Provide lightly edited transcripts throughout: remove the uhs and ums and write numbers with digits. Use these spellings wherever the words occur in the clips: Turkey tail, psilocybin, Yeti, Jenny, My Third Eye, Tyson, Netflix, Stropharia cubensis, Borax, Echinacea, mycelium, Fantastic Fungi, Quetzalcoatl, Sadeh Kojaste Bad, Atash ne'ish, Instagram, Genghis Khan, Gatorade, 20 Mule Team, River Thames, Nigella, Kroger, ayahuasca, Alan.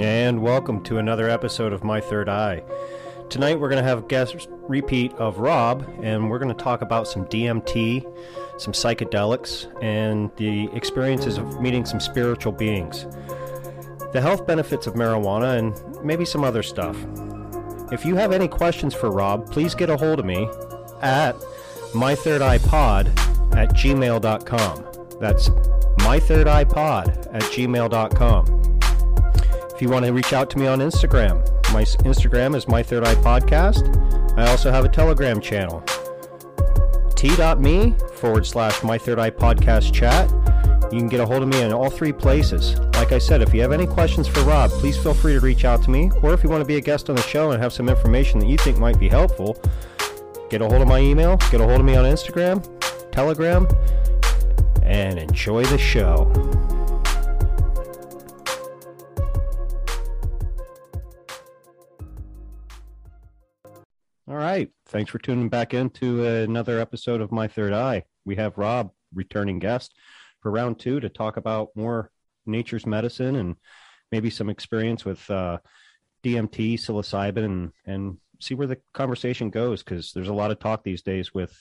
And welcome to another episode of My Third Eye. Tonight we're going to have a guest repeat of Rob, and we're going to talk about some DMT, some psychedelics, and the experiences of meeting some spiritual beings, the health benefits of marijuana, and maybe some other stuff. If you have any questions for Rob, please get a hold of me at mythirdeyepod@gmail.com. That's mythirdeyepod@gmail.com. If you want to reach out to me on Instagram, my Instagram is mythirdeyepodcast. I also have a Telegram channel, t.me/mythirdeyepodcastchat. You can get a hold of me in all three places. Like I said, if you have any questions for Rob, please feel free to reach out to me. Or if you want to be a guest on the show and have some information that you think might be helpful, get a hold of my email, get a hold of me on Instagram, Telegram, and enjoy the show. All right. Thanks for tuning back into another episode of My Third Eye. We have Rob, returning guest, for round two to talk about more nature's medicine and maybe some experience with DMT, psilocybin, and see where the conversation goes, because there's a lot of talk these days with,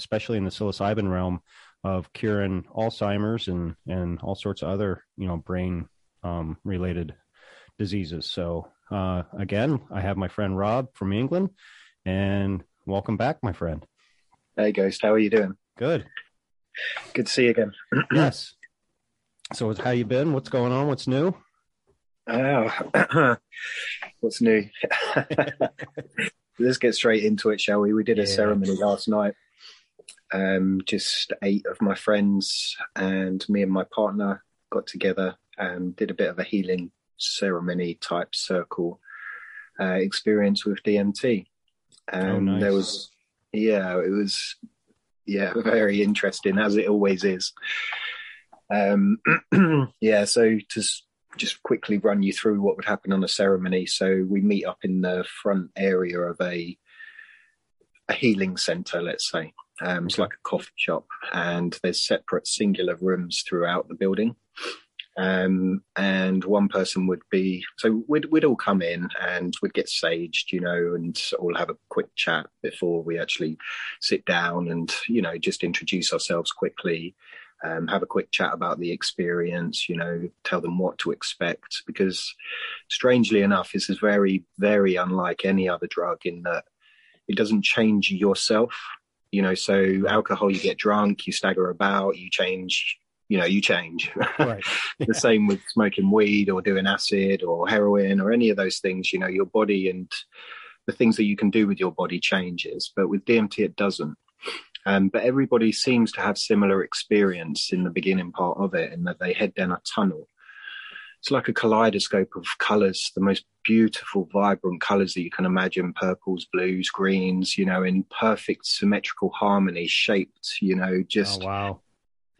especially in the psilocybin realm, of curing Alzheimer's and all sorts of other, brain related diseases. So again, I have my friend Rob from England. And welcome back, my friend. Hey, Ghost. How are you doing? Good. Good to see you again. Yes. So how you been? What's going on? What's new? Oh, what's new? Let's get straight into it, shall we? We did a ceremony last night. Just 8 of my friends and me and my partner got together and did a bit of a healing ceremony type circle experience with DMT. And oh, nice. It was yeah, very interesting, as it always is. Yeah, so to just quickly run you through what would happen on a ceremony. So we meet up in the front area of a healing center, let's say. It's like a coffee shop, and there's separate singular rooms throughout the building. And one person would be, so we'd all come in and we'd get saged, you know, and all have a quick chat before we actually sit down and, you know, just introduce ourselves quickly, have a quick chat about the experience, you know, tell them what to expect, because strangely enough, this is very, very unlike any other drug in that it doesn't change yourself, you know. So alcohol, you get drunk, you stagger about, you change. You know, you change. Right. Yeah. The same with smoking weed or doing acid or heroin or any of those things. You know, your body and the things that you can do with your body changes. But with DMT, it doesn't. But everybody seems to have similar experience in the beginning part of it, in that they head down a tunnel. It's like a kaleidoscope of colours, the most beautiful, vibrant colours that you can imagine, purples, blues, greens, you know, in perfect symmetrical harmony, shaped, you know, just... Oh, wow.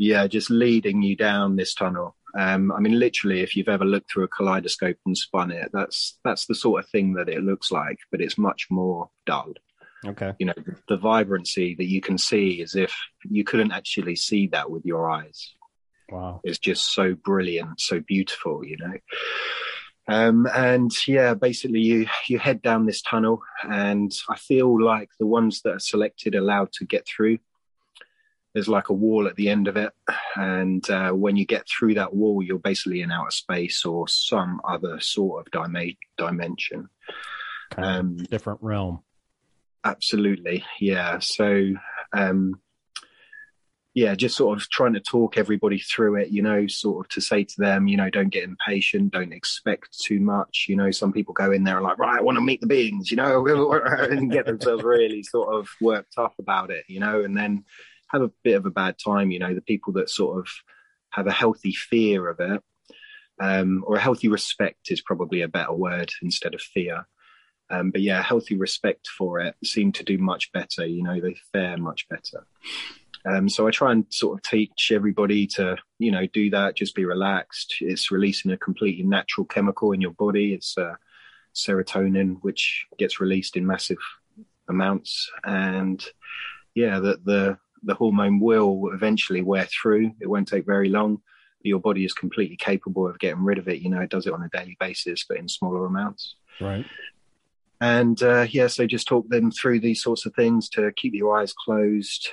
Yeah, just leading you down this tunnel. I mean, literally, if you've ever looked through a kaleidoscope and spun it, that's the sort of thing that it looks like, but it's much more dull. Okay. You know, the vibrancy that you can see is if you couldn't actually see that with your eyes. Wow. It's just so brilliant, so beautiful, you know. And yeah, basically you head down this tunnel, and I feel like the ones that are selected are allowed to get through. There's like a wall at the end of it, and when you get through that wall, you're basically in outer space or some other sort of dimension. Okay. Different realm. Absolutely, yeah. So, yeah, just sort of trying to talk everybody through it, you know, sort of to say to them, you know, don't get impatient, don't expect too much. You know, some people go in there and like, right, I want to meet the beings, you know, and get themselves really sort of worked up about it, you know, and then have a bit of a bad time. You know, the people that sort of have a healthy fear of it, or a healthy respect is probably a better word instead of fear. But yeah, healthy respect for it seem to do much better. You know, they fare much better. So I try and sort of teach everybody to, you know, do that, just be relaxed. It's releasing a completely natural chemical in your body. It's serotonin, which gets released in massive amounts. And yeah, that the hormone will eventually wear through. It won't take very long, but your body is completely capable of getting rid of it. You know, it does it on a daily basis, but in smaller amounts. Right. And yeah, so just talk them through these sorts of things to keep your eyes closed.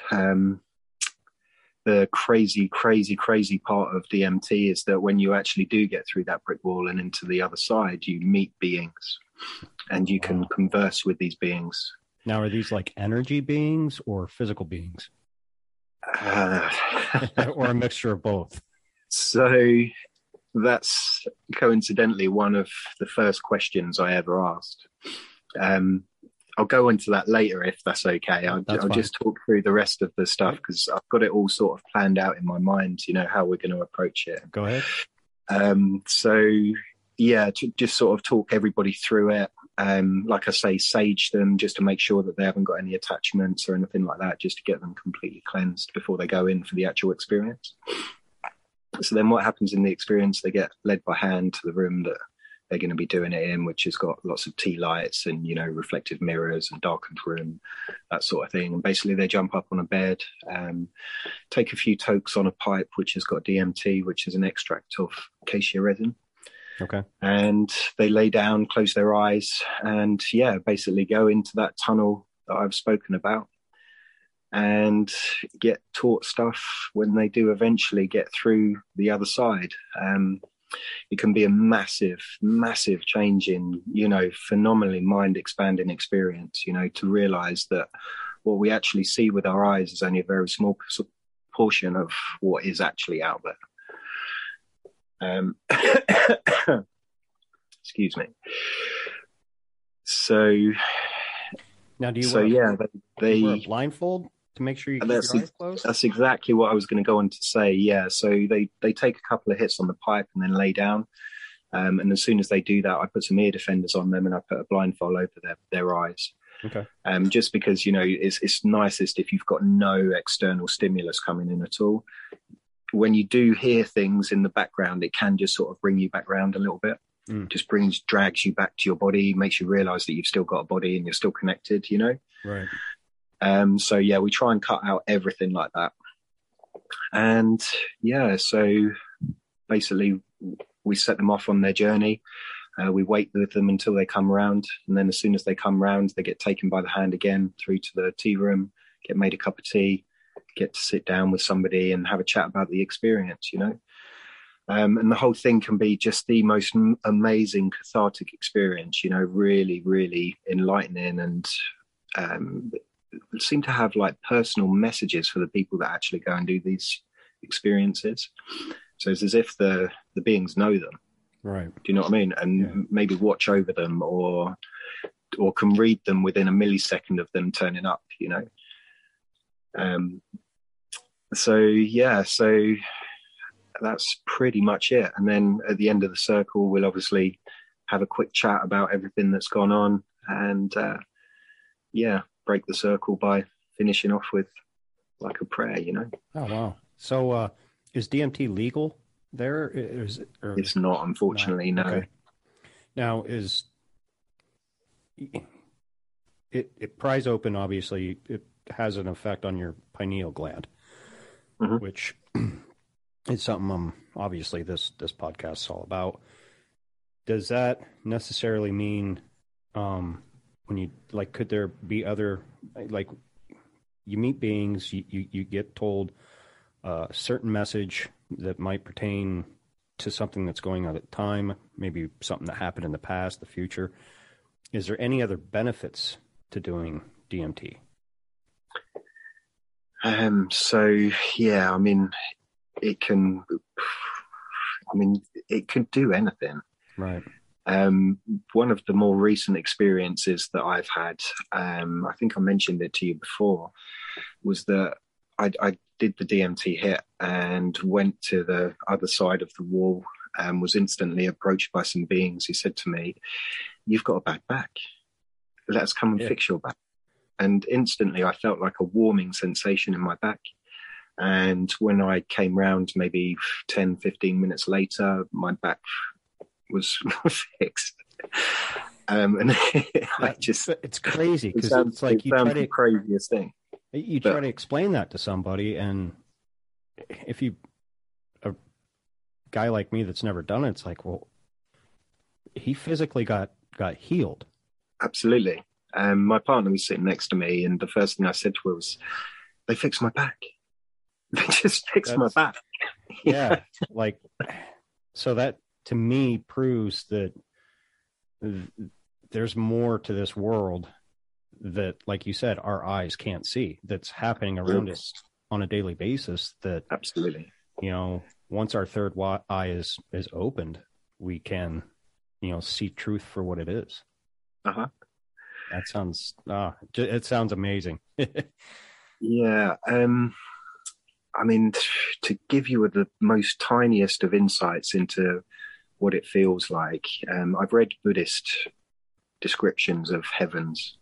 The crazy, crazy, crazy part of DMT is that when you actually do get through that brick wall and into the other side, you meet beings and you can converse with these beings. Now, are these like energy beings or physical beings? Or a mixture of both? So that's coincidentally one of the first questions I ever asked. I'll go into that later if that's okay. I'll just talk through the rest of the stuff because I've got it all sort of planned out in my mind, you know, how we're going to approach it. Go ahead. So yeah, just sort of talk everybody through it. Like I say, sage them just to make sure that they haven't got any attachments or anything like that, just to get them completely cleansed before they go in for the actual experience. So then what happens in the experience, they get led by hand to the room that they're going to be doing it in, which has got lots of tea lights and, you know, reflective mirrors and darkened room, that sort of thing. And basically they jump up on a bed, take a few tokes on a pipe, which has got DMT, which is an extract of acacia resin. Okay. And they lay down, close their eyes, and yeah, basically go into that tunnel that I've spoken about and get taught stuff when they do eventually get through the other side. It can be a massive, massive change in, you know, phenomenally mind-expanding experience, you know, to realize that what we actually see with our eyes is only a very small portion of what is actually out there. Excuse me. So now, do you wear a blindfold to make sure you keep your eyes closed? That's exactly what I was going to go on to say. Yeah, so they take a couple of hits on the pipe and then lay down, and as soon as they do that, I put some ear defenders on them and I put a blindfold over their eyes. Okay. Just because, you know, it's nicest if you've got no external stimulus coming in at all. When you do hear things in the background, it can just sort of bring you back round a little bit. Just drags you back to your body, makes you realize that you've still got a body and you're still connected, you know? Right. So yeah, we try and cut out everything like that. And yeah, so basically we set them off on their journey. We wait with them until they come round. And then as soon as they come round, they get taken by the hand again through to the tea room, get made a cup of tea, get to sit down with somebody and have a chat about the experience, you know? And the whole thing can be just the most amazing cathartic experience, you know, really, really enlightening, and seem to have like personal messages for the people that actually go and do these experiences. So it's as if the beings know them. Right. Do you know what I mean? And yeah. Maybe watch over them or can read them within a millisecond of them turning up, you know? So, yeah, so that's pretty much it. And then at the end of the circle, we'll obviously have a quick chat about everything that's gone on and, yeah, break the circle by finishing off with like a prayer, you know? Oh, wow. So is DMT legal there? It's not, unfortunately, not. No. Okay. Now, is it pries open, obviously, it has an effect on your pineal gland, mm-hmm. which is something obviously this podcast is all about. Does that necessarily mean when you, like, could there be other, like, you meet beings, you get told a certain message that might pertain to something that's going on at the time, maybe something that happened in the past, the future. Is there any other benefits to doing DMT? So, yeah, I mean, it could do anything. Right. One of the more recent experiences that I've had, I think I mentioned it to you before, was that I did the DMT hit and went to the other side of the wall and was instantly approached by some beings who said to me, "You've got a bad back. Let us come and fix your back." And instantly I felt like a warming sensation in my back. And when I came round maybe 10, 15 minutes later, my back was fixed. It's crazy because it's like you try to the craziest thing. You try to explain that to somebody, and if a guy like me that's never done it, it's like, well, he physically got healed. Absolutely. My partner was sitting next to me, and the first thing I said to her was, "They fixed my back. They just fixed my back." Yeah, like, so that to me proves that there's more to this world that, like you said, our eyes can't see, that's happening around us on a daily basis. That absolutely, you know, once our third eye is opened, we can, you know, see truth for what it is. Uh-huh. That sounds, it sounds amazing. Yeah. I mean, to give you the most tiniest of insights into what it feels like, I've read Buddhist descriptions of heavens,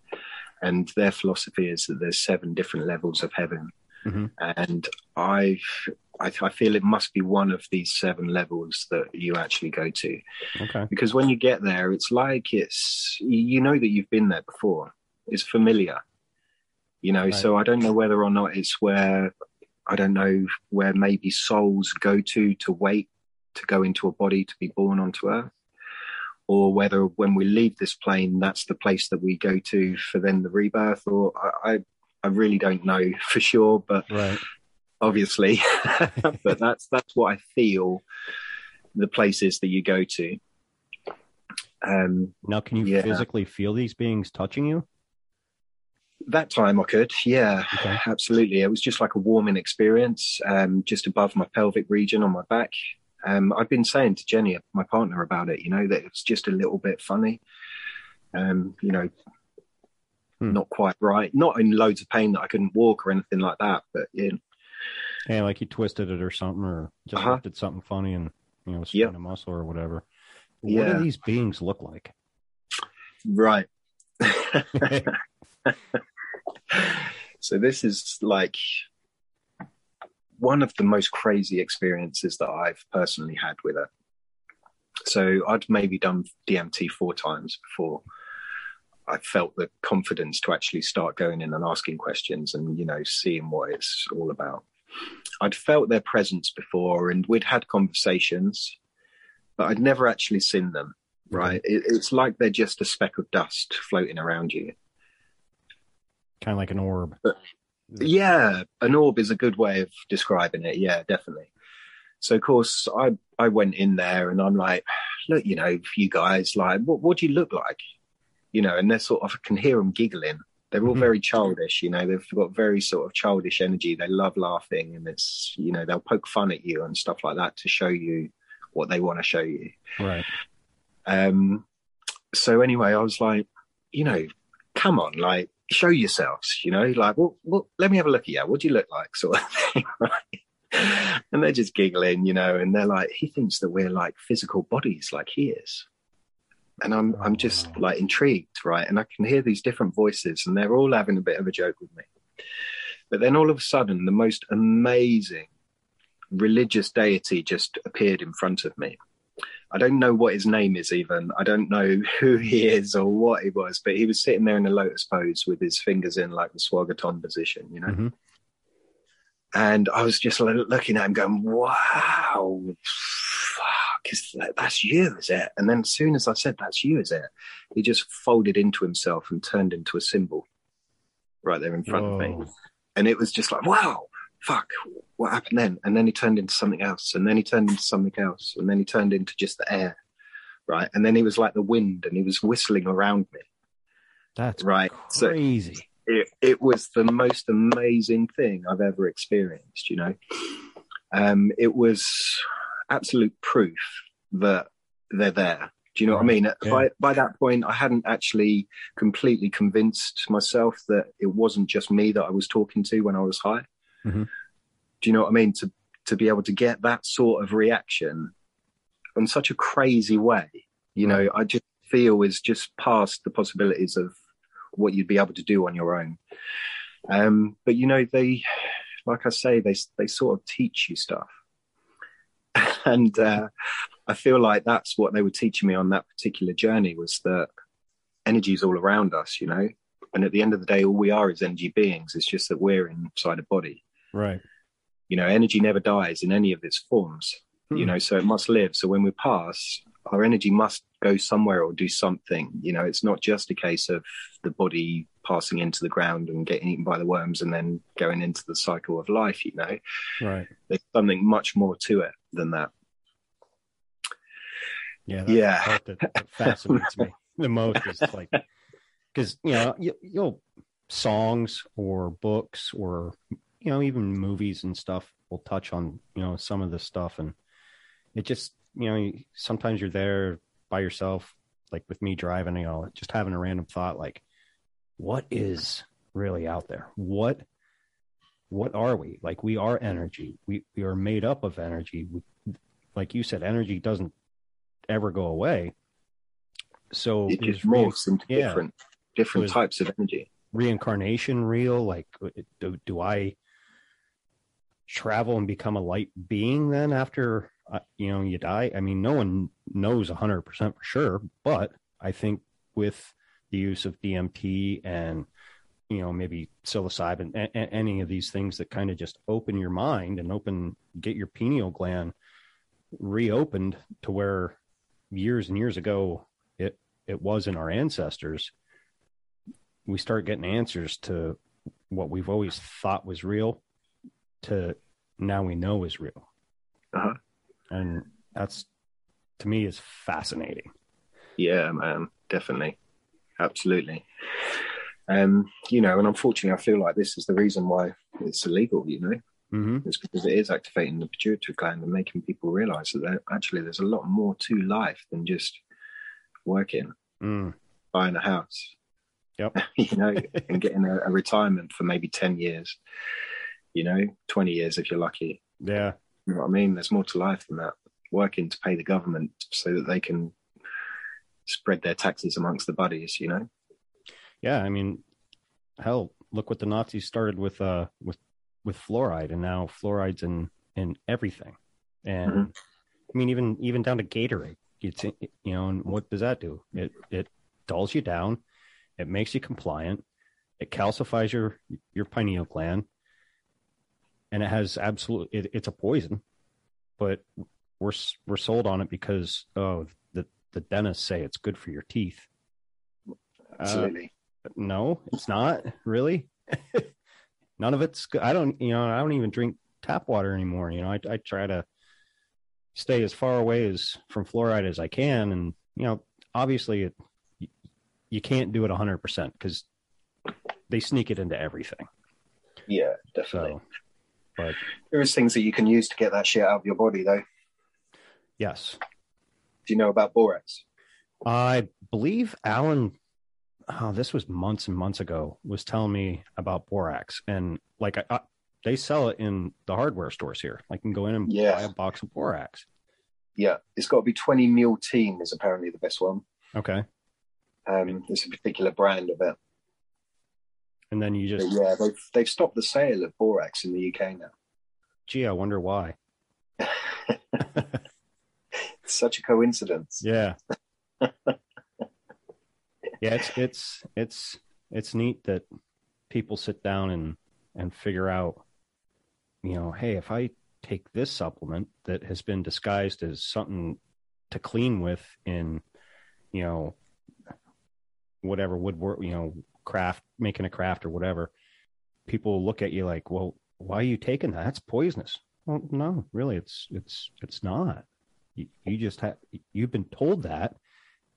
and their philosophy is that there's 7 different levels of heaven. Mm-hmm. And I feel it must be one of these 7 levels that you actually go to. Okay. Because when you get there, it's like you know that you've been there before. It's familiar, you know. Right. So I don't know whether or not it's where maybe souls go to wait to go into a body to be born onto Earth, or whether when we leave this plane, that's the place that we go to for then the rebirth, or I really don't know for sure, but right. Obviously, but that's what I feel the places that you go to. Now, can you physically feel these beings touching you? That time I could, yeah, okay. Absolutely. It was just like a warming experience, just above my pelvic region on my back. I've been saying to Jenny, my partner, about it, you know, that it's just a little bit funny, you know, not quite right, not in loads of pain that I couldn't walk or anything like that, but like you twisted it or something, or just did something funny and, you know, strained a muscle or whatever. What do these beings look like? Right. So this is like one of the most crazy experiences that I've personally had with it. So I'd maybe done DMT 4 times before I felt the confidence to actually start going in and asking questions and, you know, seeing what it's all about. I'd felt their presence before and we'd had conversations, but I'd never actually seen them, right? It's like they're just a speck of dust floating around you. Kind of like an orb. But, yeah, an orb is a good way of describing it. Yeah, definitely. So, of course, I went in there and I'm like, look, you know, you guys, like, what do you look like? You know, and they're sort of, I can hear them giggling. They're all very childish, you know, they've got very sort of childish energy. They love laughing and it's, you know, they'll poke fun at you and stuff like that to show you what they want to show you. Right. So anyway, I was like, you know, come on, like, show yourselves, you know, like, what, let me have a look at you. What do you look like? Sort of thing, right? And they're just giggling, you know, and they're like, he thinks that we're like physical bodies like he is. And I'm just like intrigued, right? And I can hear these different voices and they're all having a bit of a joke with me. But then all of a sudden, the most amazing religious deity just appeared in front of me. I don't know what his name is even. I don't know who he is or what he was, but he was sitting there in a lotus pose with his fingers in like the Swagaton position, you know? Mm-hmm. And I was just looking at him going, wow, because that's you, is it? And then as soon as I said, that's you, is it? He just folded into himself and turned into a symbol right there in front of me. And it was just like, wow, fuck, what happened then? And then he turned into something else. And then he turned into something else. And then he turned into just the air, right? And then he was like the wind and he was whistling around me. That's right. Crazy. So it was the most amazing thing I've ever experienced, you know? It was absolute proof that they're there. Do you know what I mean? Yeah. By that point, I hadn't actually completely convinced myself that it wasn't just me that I was talking to when I was high. Mm-hmm. Do you know what I mean? To be able to get that sort of reaction in such a crazy way, you know, I just feel is just past the possibilities of what you'd be able to do on your own. But, you know, they, like I say, they sort of teach you stuff. And I feel like that's what they were teaching me on that particular journey, was that energy is all around us, you know, and at the end of the day, all we are is energy beings. It's just that we're inside a body. Right. You know, energy never dies in any of its forms, you know, so it must live. So when we pass, our energy must go somewhere or do something. You know, it's not just a case of the body passing into the ground and getting eaten by the worms and then going into the cycle of life, you know. Right. There's something much more to it than that. Yeah. That fascinates me the most is like, because, you know, you'll songs or books or, you know, even movies and stuff will touch on, you know, some of this stuff. And it just, you know, sometimes you're there by yourself, like with me driving, you know, just having a random thought, like, what is really out there? What are we? Like, we are energy. We are made up of energy. Like you said, energy doesn't ever go away. So it just morphs into different types of energy. Reincarnation real? Like, do I travel and become a light being then after, you know, you die? I mean, no one knows 100% for sure, but I think with the use of DMT and, you know, maybe psilocybin and any of these things that kind of just open your mind and get your pineal gland reopened to where years and years ago it was in our ancestors, we start getting answers to what we've always thought was real to now we know is real. Uh-huh. And that's, to me, is fascinating. Yeah, man, definitely. Absolutely. You know, and unfortunately, I feel like this is the reason why it's illegal, you know. Mm-hmm. It's because it is activating the pituitary gland and making people realize that actually there's a lot more to life than just working, buying a house, you know, and getting a retirement for maybe 10 years, you know, 20 years if you're lucky. Yeah. You know what I mean? There's more to life than that. Working to pay the government so that they can spread their taxes amongst the buddies, you know? Yeah, I mean, hell, look what the Nazis started with fluoride, and now fluoride's in everything. And I mean, even down to Gatorade, it's, you know, and what does that do? It dulls you down. It makes you compliant. It calcifies your pineal gland, and it has absolutely, it's a poison, but we're sold on it because, the dentists say it's good for your teeth. Absolutely. No, it's not really. None of it's good. I don't even drink tap water anymore. You know, I try to stay as far away from fluoride as I can. And, you know, obviously you can't do it 100% because they sneak it into everything. Yeah, definitely. So, but there is things that you can use to get that shit out of your body though. Yes. Do you know about borax? I believe Alan, this was months and months ago, was telling me about borax. And like, they sell it in the hardware stores here. I can go in and buy a box of borax. Yeah. It's got to be 20 Mule Team is apparently the best one. Okay. There's a particular brand of it. And then you just... But yeah, they've stopped the sale of borax in the UK now. Gee, I wonder why. It's such a coincidence. Yeah. Yeah, it's neat that people sit down and figure out, you know, hey, if I take this supplement that has been disguised as something to clean with in, you know, whatever woodwork, you know, making a craft or whatever, people look at you like, well, why are you taking that? That's poisonous. Well, no, really, it's not. You just you've been told that,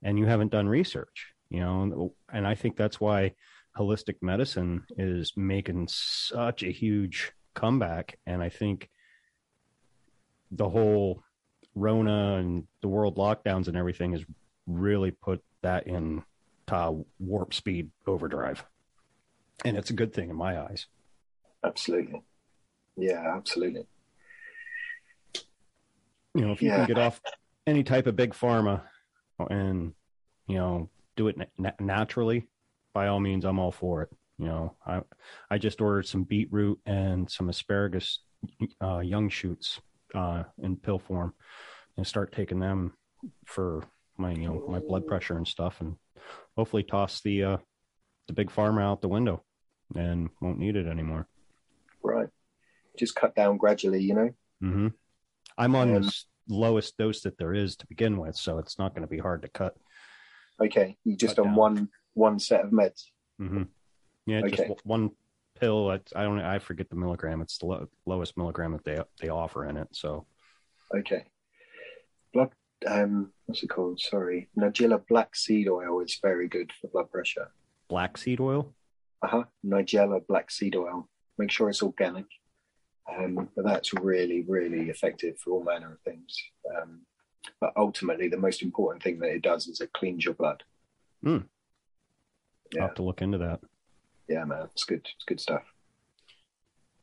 and you haven't done research. You know, and I think that's why holistic medicine is making such a huge comeback. And I think the whole Rona and the world lockdowns and everything has really put that in warp speed overdrive. And it's a good thing in my eyes. Absolutely. Yeah, absolutely. You know, if you can get off any type of big pharma and, you know, do it naturally, by all means, I'm all for it. You know, I just ordered some beetroot and some asparagus young shoots in pill form, and start taking them for my, you know, my blood pressure and stuff, and hopefully toss the big pharma out the window and won't need it anymore. Right, just cut down gradually, you know. Mm-hmm. I'm on the lowest dose that there is to begin with, so it's not going to be hard to cut. Okay, you just on one set of meds. Mm-hmm. Yeah, okay. Just one pill. I forget the milligram. It's the lowest milligram that they offer in it. So, okay, blood. What's it called? Sorry, Nigella black seed oil is very good for blood pressure. Black seed oil. Nigella black seed oil. Make sure it's organic. But that's really, really effective for all manner of things. But ultimately, the most important thing that it does is it cleans your blood. I'll have to look into that. Yeah, man, it's good. It's good stuff.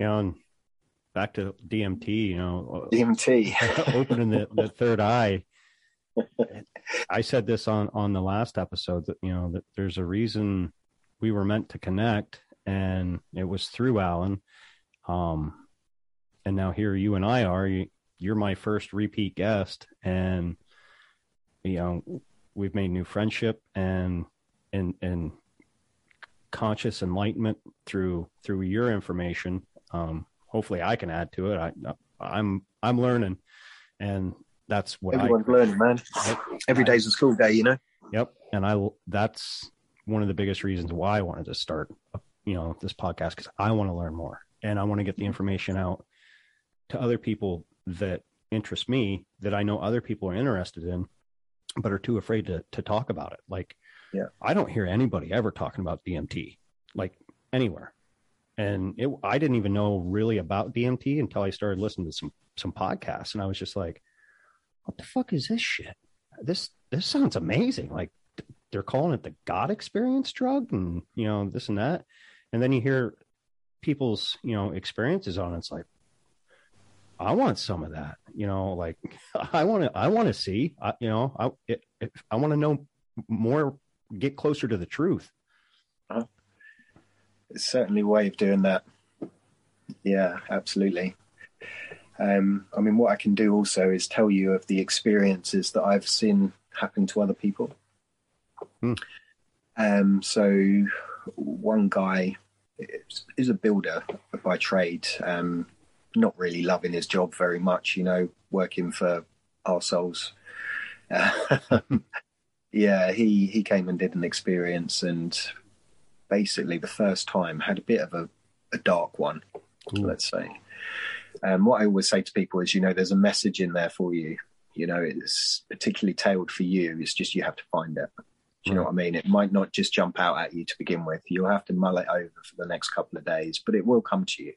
Yeah, and back to DMT. You know, DMT opening the third eye. I said this on the last episode that, you know, that there's a reason we were meant to connect, and it was through Alan. And now here you and I are. You're my first repeat guest, and, you know, we've made new friendship and conscious enlightenment through your information. Hopefully I can add to it. I'm learning, and that's what everyone's learning, man. Every day's a school day, you know? Yep. And that's one of the biggest reasons why I wanted to start, you know, this podcast, 'cause I want to learn more, and I want to get the information out to other people that interest me, that I know other people are interested in, but are too afraid to talk about it. Like, yeah, I don't hear anybody ever talking about DMT, like, anywhere. And I didn't even know really about DMT until I started listening to some podcasts. And I was just like, what the fuck is this shit? This sounds amazing. Like, they're calling it the God experience drug, and, you know, this and that. And then you hear people's, you know, experiences on it. It's like, I want some of that, you know, like, I want to see, you know, I want to know more, get closer to the truth. it's certainly a way of doing that. Yeah, absolutely. I mean, what I can do also is tell you of the experiences that I've seen happen to other people. Mm. So one guy is a builder by trade, not really loving his job very much, you know, working for arseholes. Yeah, he came and did an experience, and basically the first time had a bit of a dark one, let's say. What I always say to people is, you know, there's a message in there for you. You know, it's particularly tailored for you. It's just you have to find it. Do you know what I mean? It might not just jump out at you to begin with. You'll have to mull it over for the next couple of days, but it will come to you.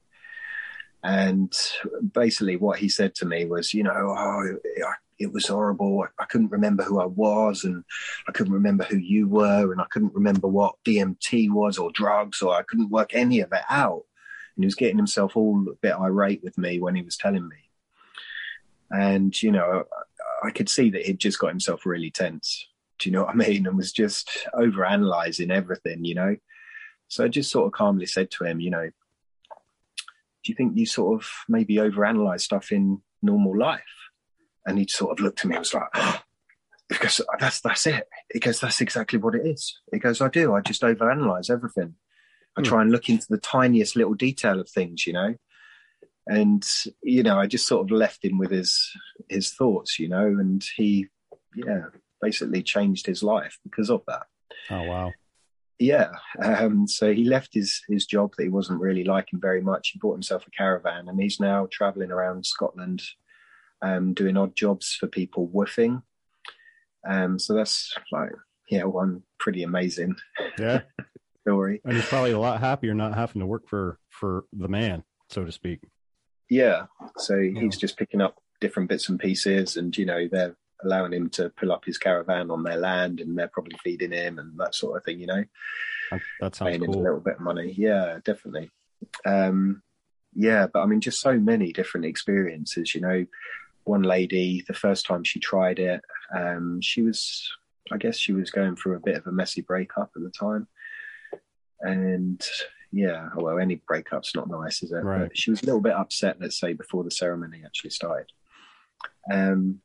And basically what he said to me was, you know, oh, it was horrible. I couldn't remember who I was, and I couldn't remember who you were, and I couldn't remember what DMT was or drugs, or I couldn't work any of it out. And he was getting himself all a bit irate with me when he was telling me. And, you know, I could see that he'd just got himself really tense. Do you know what I mean? And was just overanalyzing everything, you know? So I just sort of calmly said to him, you know, do you think you sort of maybe overanalyze stuff in normal life? And he sort of looked at me and was like, oh, because that's it. He goes, that's exactly what it is. He goes, I do. I just overanalyze everything. I try and look into the tiniest little detail of things, you know? And, you know, I just sort of left him with his thoughts, you know, and he, yeah, basically changed his life because of that. Oh, wow. Yeah. So he left his job that he wasn't really liking very much. He bought himself a caravan, and he's now traveling around Scotland, doing odd jobs for people, woofing. So that's like, yeah, one pretty amazing. Yeah. Story. And he's probably a lot happier not having to work for the man, so to speak. Yeah. So he's just picking up different bits and pieces, and, you know, they're allowing him to pull up his caravan on their land, and they're probably feeding him and that sort of thing, you know. That sounds cool. Paying him a little bit of money. Yeah, definitely. Yeah, but I mean, just so many different experiences, you know. One lady, the first time she tried it, she was going through a bit of a messy breakup at the time. And yeah, well, any breakup's not nice, is it? Right. But she was a little bit upset, let's say, before the ceremony actually started.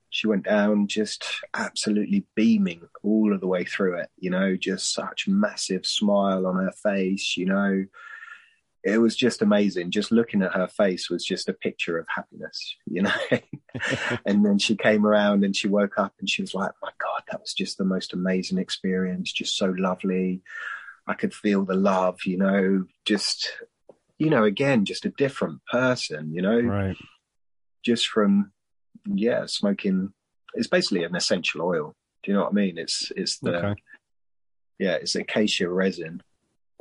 She went down just absolutely beaming all of the way through it, you know, just such massive smile on her face, you know. It was just amazing. Just looking at her face was just a picture of happiness, you know. And then she came around and she woke up and she was like, my God, that was just the most amazing experience, just so lovely. I could feel the love, you know, just, you know, again, just a different person, you know, right. Just from, yeah, smoking. It's basically an essential oil. Do you know what I mean? It's the, yeah, it's acacia resin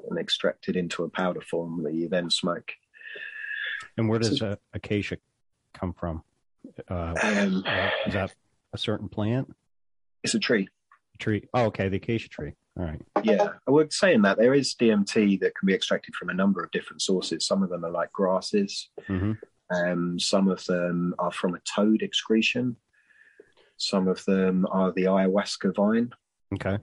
and extracted into a powder form that you then smoke. And where does acacia come from? Is that a certain plant? It's a tree. Oh, okay. The acacia tree. All right. Yeah. I would say in that there is DMT that can be extracted from a number of different sources. Some of them are like grasses. Mm-hmm. Some of them are from a toad excretion. Some of them are the ayahuasca vine. Okay.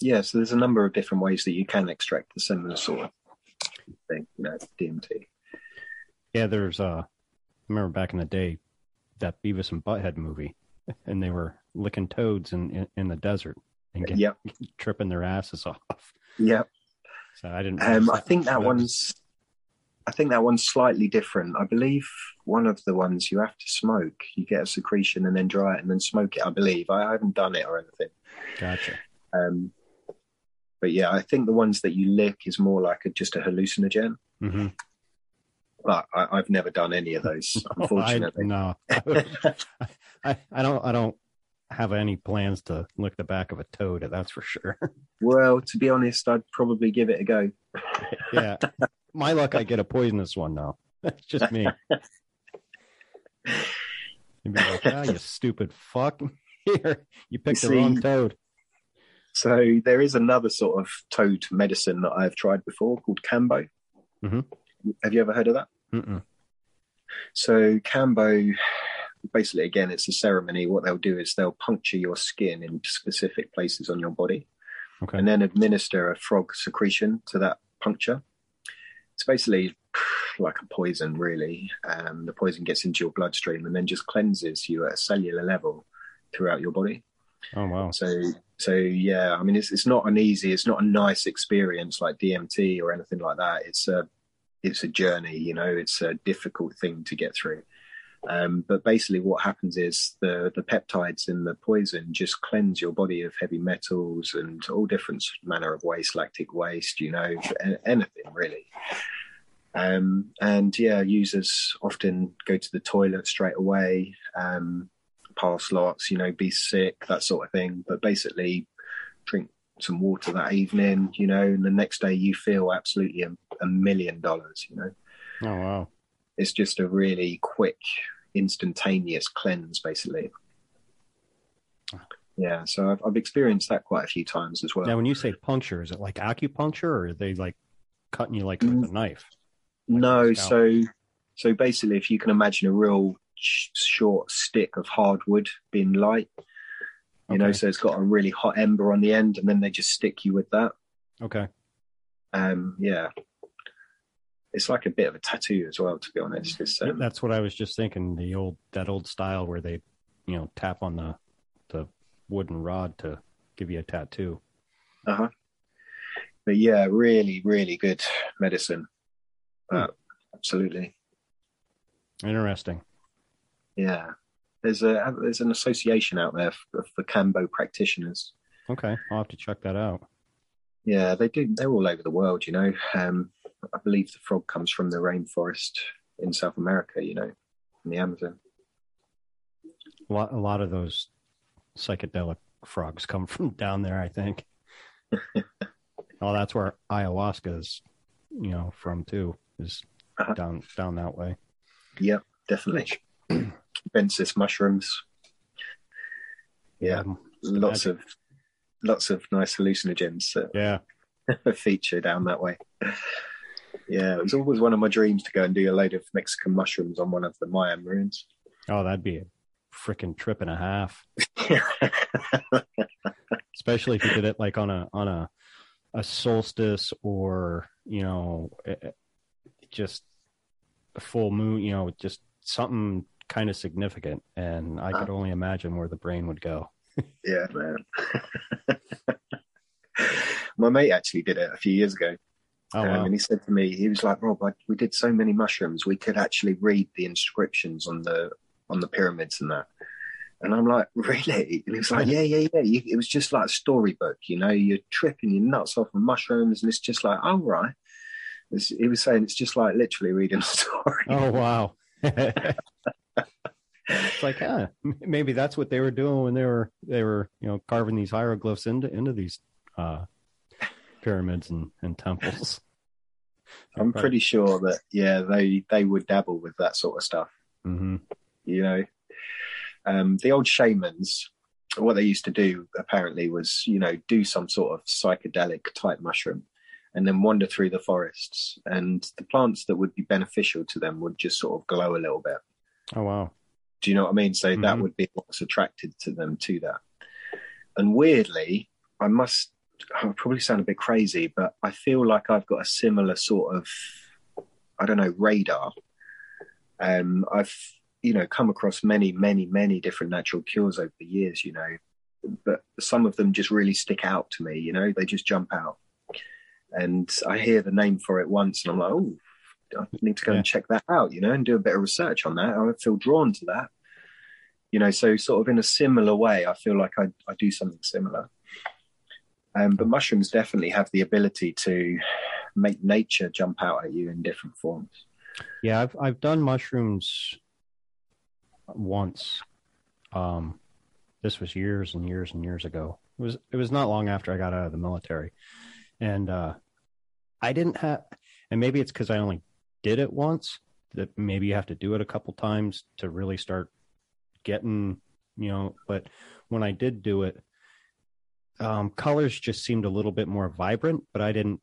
Yeah. So there's a number of different ways that you can extract the similar sort of thing, you know, DMT. Yeah. There's, I remember back in the day, that Beavis and Butthead movie, and they were licking toads in the desert and tripping their asses off. Yep. So I didn't. I think that one's slightly different. I believe one of the ones you have to smoke. You get a secretion and then dry it and then smoke it. I believe. I haven't done it or anything. Gotcha. But yeah, I think the ones that you lick is more like just a hallucinogen. Mm-hmm. But I've never done any of those, unfortunately. I don't have any plans to lick the back of a toad, that's for sure. Well, to be honest, I'd probably give it a go. Yeah. My luck, I get a poisonous one now. That's just me. You'd be like, oh, you stupid fuck. Here, you picked the wrong toad. So there is another sort of toad medicine that I've tried before called Kambo. Mm-hmm. Have you ever heard of that? Mm-mm. So Kambo, basically, again, it's a ceremony. What they'll do is they'll puncture your skin in specific places on your body, and then administer a frog secretion to that puncture. It's basically like a poison, really. The poison gets into your bloodstream and then just cleanses you at a cellular level throughout your body. Oh, wow. So yeah, I mean, it's not an easy, it's not a nice experience like DMT or anything like that. It's a journey, you know, it's a difficult thing to get through. But basically what happens is the peptides in the poison just cleanse your body of heavy metals and all different manner of waste, lactic waste, you know, anything really. And yeah, users often go to the toilet straight away, pass lots, you know, be sick, that sort of thing. But basically drink some water that evening, you know, and the next day you feel absolutely $1,000,000, you know. Oh, wow. It's just a really quick, instantaneous cleanse, basically. Yeah, so I've experienced that quite a few times as well. Now, when you say puncture, is it like acupuncture, or are they like cutting you like with a knife? Like no, so basically, if you can imagine a real short stick of hardwood being light, you know, so it's got a really hot ember on the end, and then they just stick you with that. Okay. Yeah. It's like a bit of a tattoo as well, to be honest. That's what I was just thinking. That old style where they, you know, tap on the wooden rod to give you a tattoo. Uh-huh. But yeah, really, really good medicine. Absolutely. Interesting. Yeah. There's an association out there for Kambo practitioners. Okay. I'll have to check that out. Yeah, they do. They're all over the world, you know. I believe the frog comes from the rainforest in South America, you know, in the Amazon. A lot of those psychedelic frogs come from down there, I think. Oh, that's where ayahuasca is, you know, from too, is down that way. Yep, definitely. Cubensis mushrooms. Yeah, lots of nice hallucinogens that feature down that way. Yeah, it was always one of my dreams to go and do a load of Mexican mushrooms on one of the Mayan ruins. Oh, that'd be a freaking trip and a half. Especially if you did it like on a solstice, or, you know, just a full moon, you know, just something kind of significant. And I could only imagine where the brain would go. Yeah, man. My mate actually did it a few years ago. Oh, wow. And he said to me, he was like, Rob, we did so many mushrooms, we could actually read the inscriptions on the pyramids and that. And I'm like, really? And he was like, yeah. It was just like a storybook, you know, you're tripping your nuts off of mushrooms, and it's just like, oh, right. He was saying it's just like literally reading a story. Oh, wow. It's like, maybe that's what they were doing when they were, you know, carving these hieroglyphs into these pyramids and temples. I'm pretty sure that they would dabble with that sort of stuff. Mm-hmm. You know, the old shamans, what they used to do apparently was, you know, do some sort of psychedelic type mushroom and then wander through the forests, and the plants that would be beneficial to them would just sort of glow a little bit. Oh, wow. Do you know what I mean? So that would be what's attracted to them to that. And weirdly, I probably sound a bit crazy, but I feel like I've got a similar sort of, I don't know, radar. I've, you know, come across many, many, many different natural cures over the years, you know, but some of them just really stick out to me, you know, they just jump out. And I hear the name for it once and I'm like, oh, I need to go and check that out, you know, and do a bit of research on that. I feel drawn to that, you know, so sort of in a similar way, I feel like I do something similar. But mushrooms definitely have the ability to make nature jump out at you in different forms. Yeah, I've done mushrooms once. This was years and years and years ago. It was not long after I got out of the military, and I didn't have. And maybe it's because I only did it once. That maybe you have to do it a couple times to really start getting, you know. But when I did do it. Colors just seemed a little bit more vibrant, but I didn't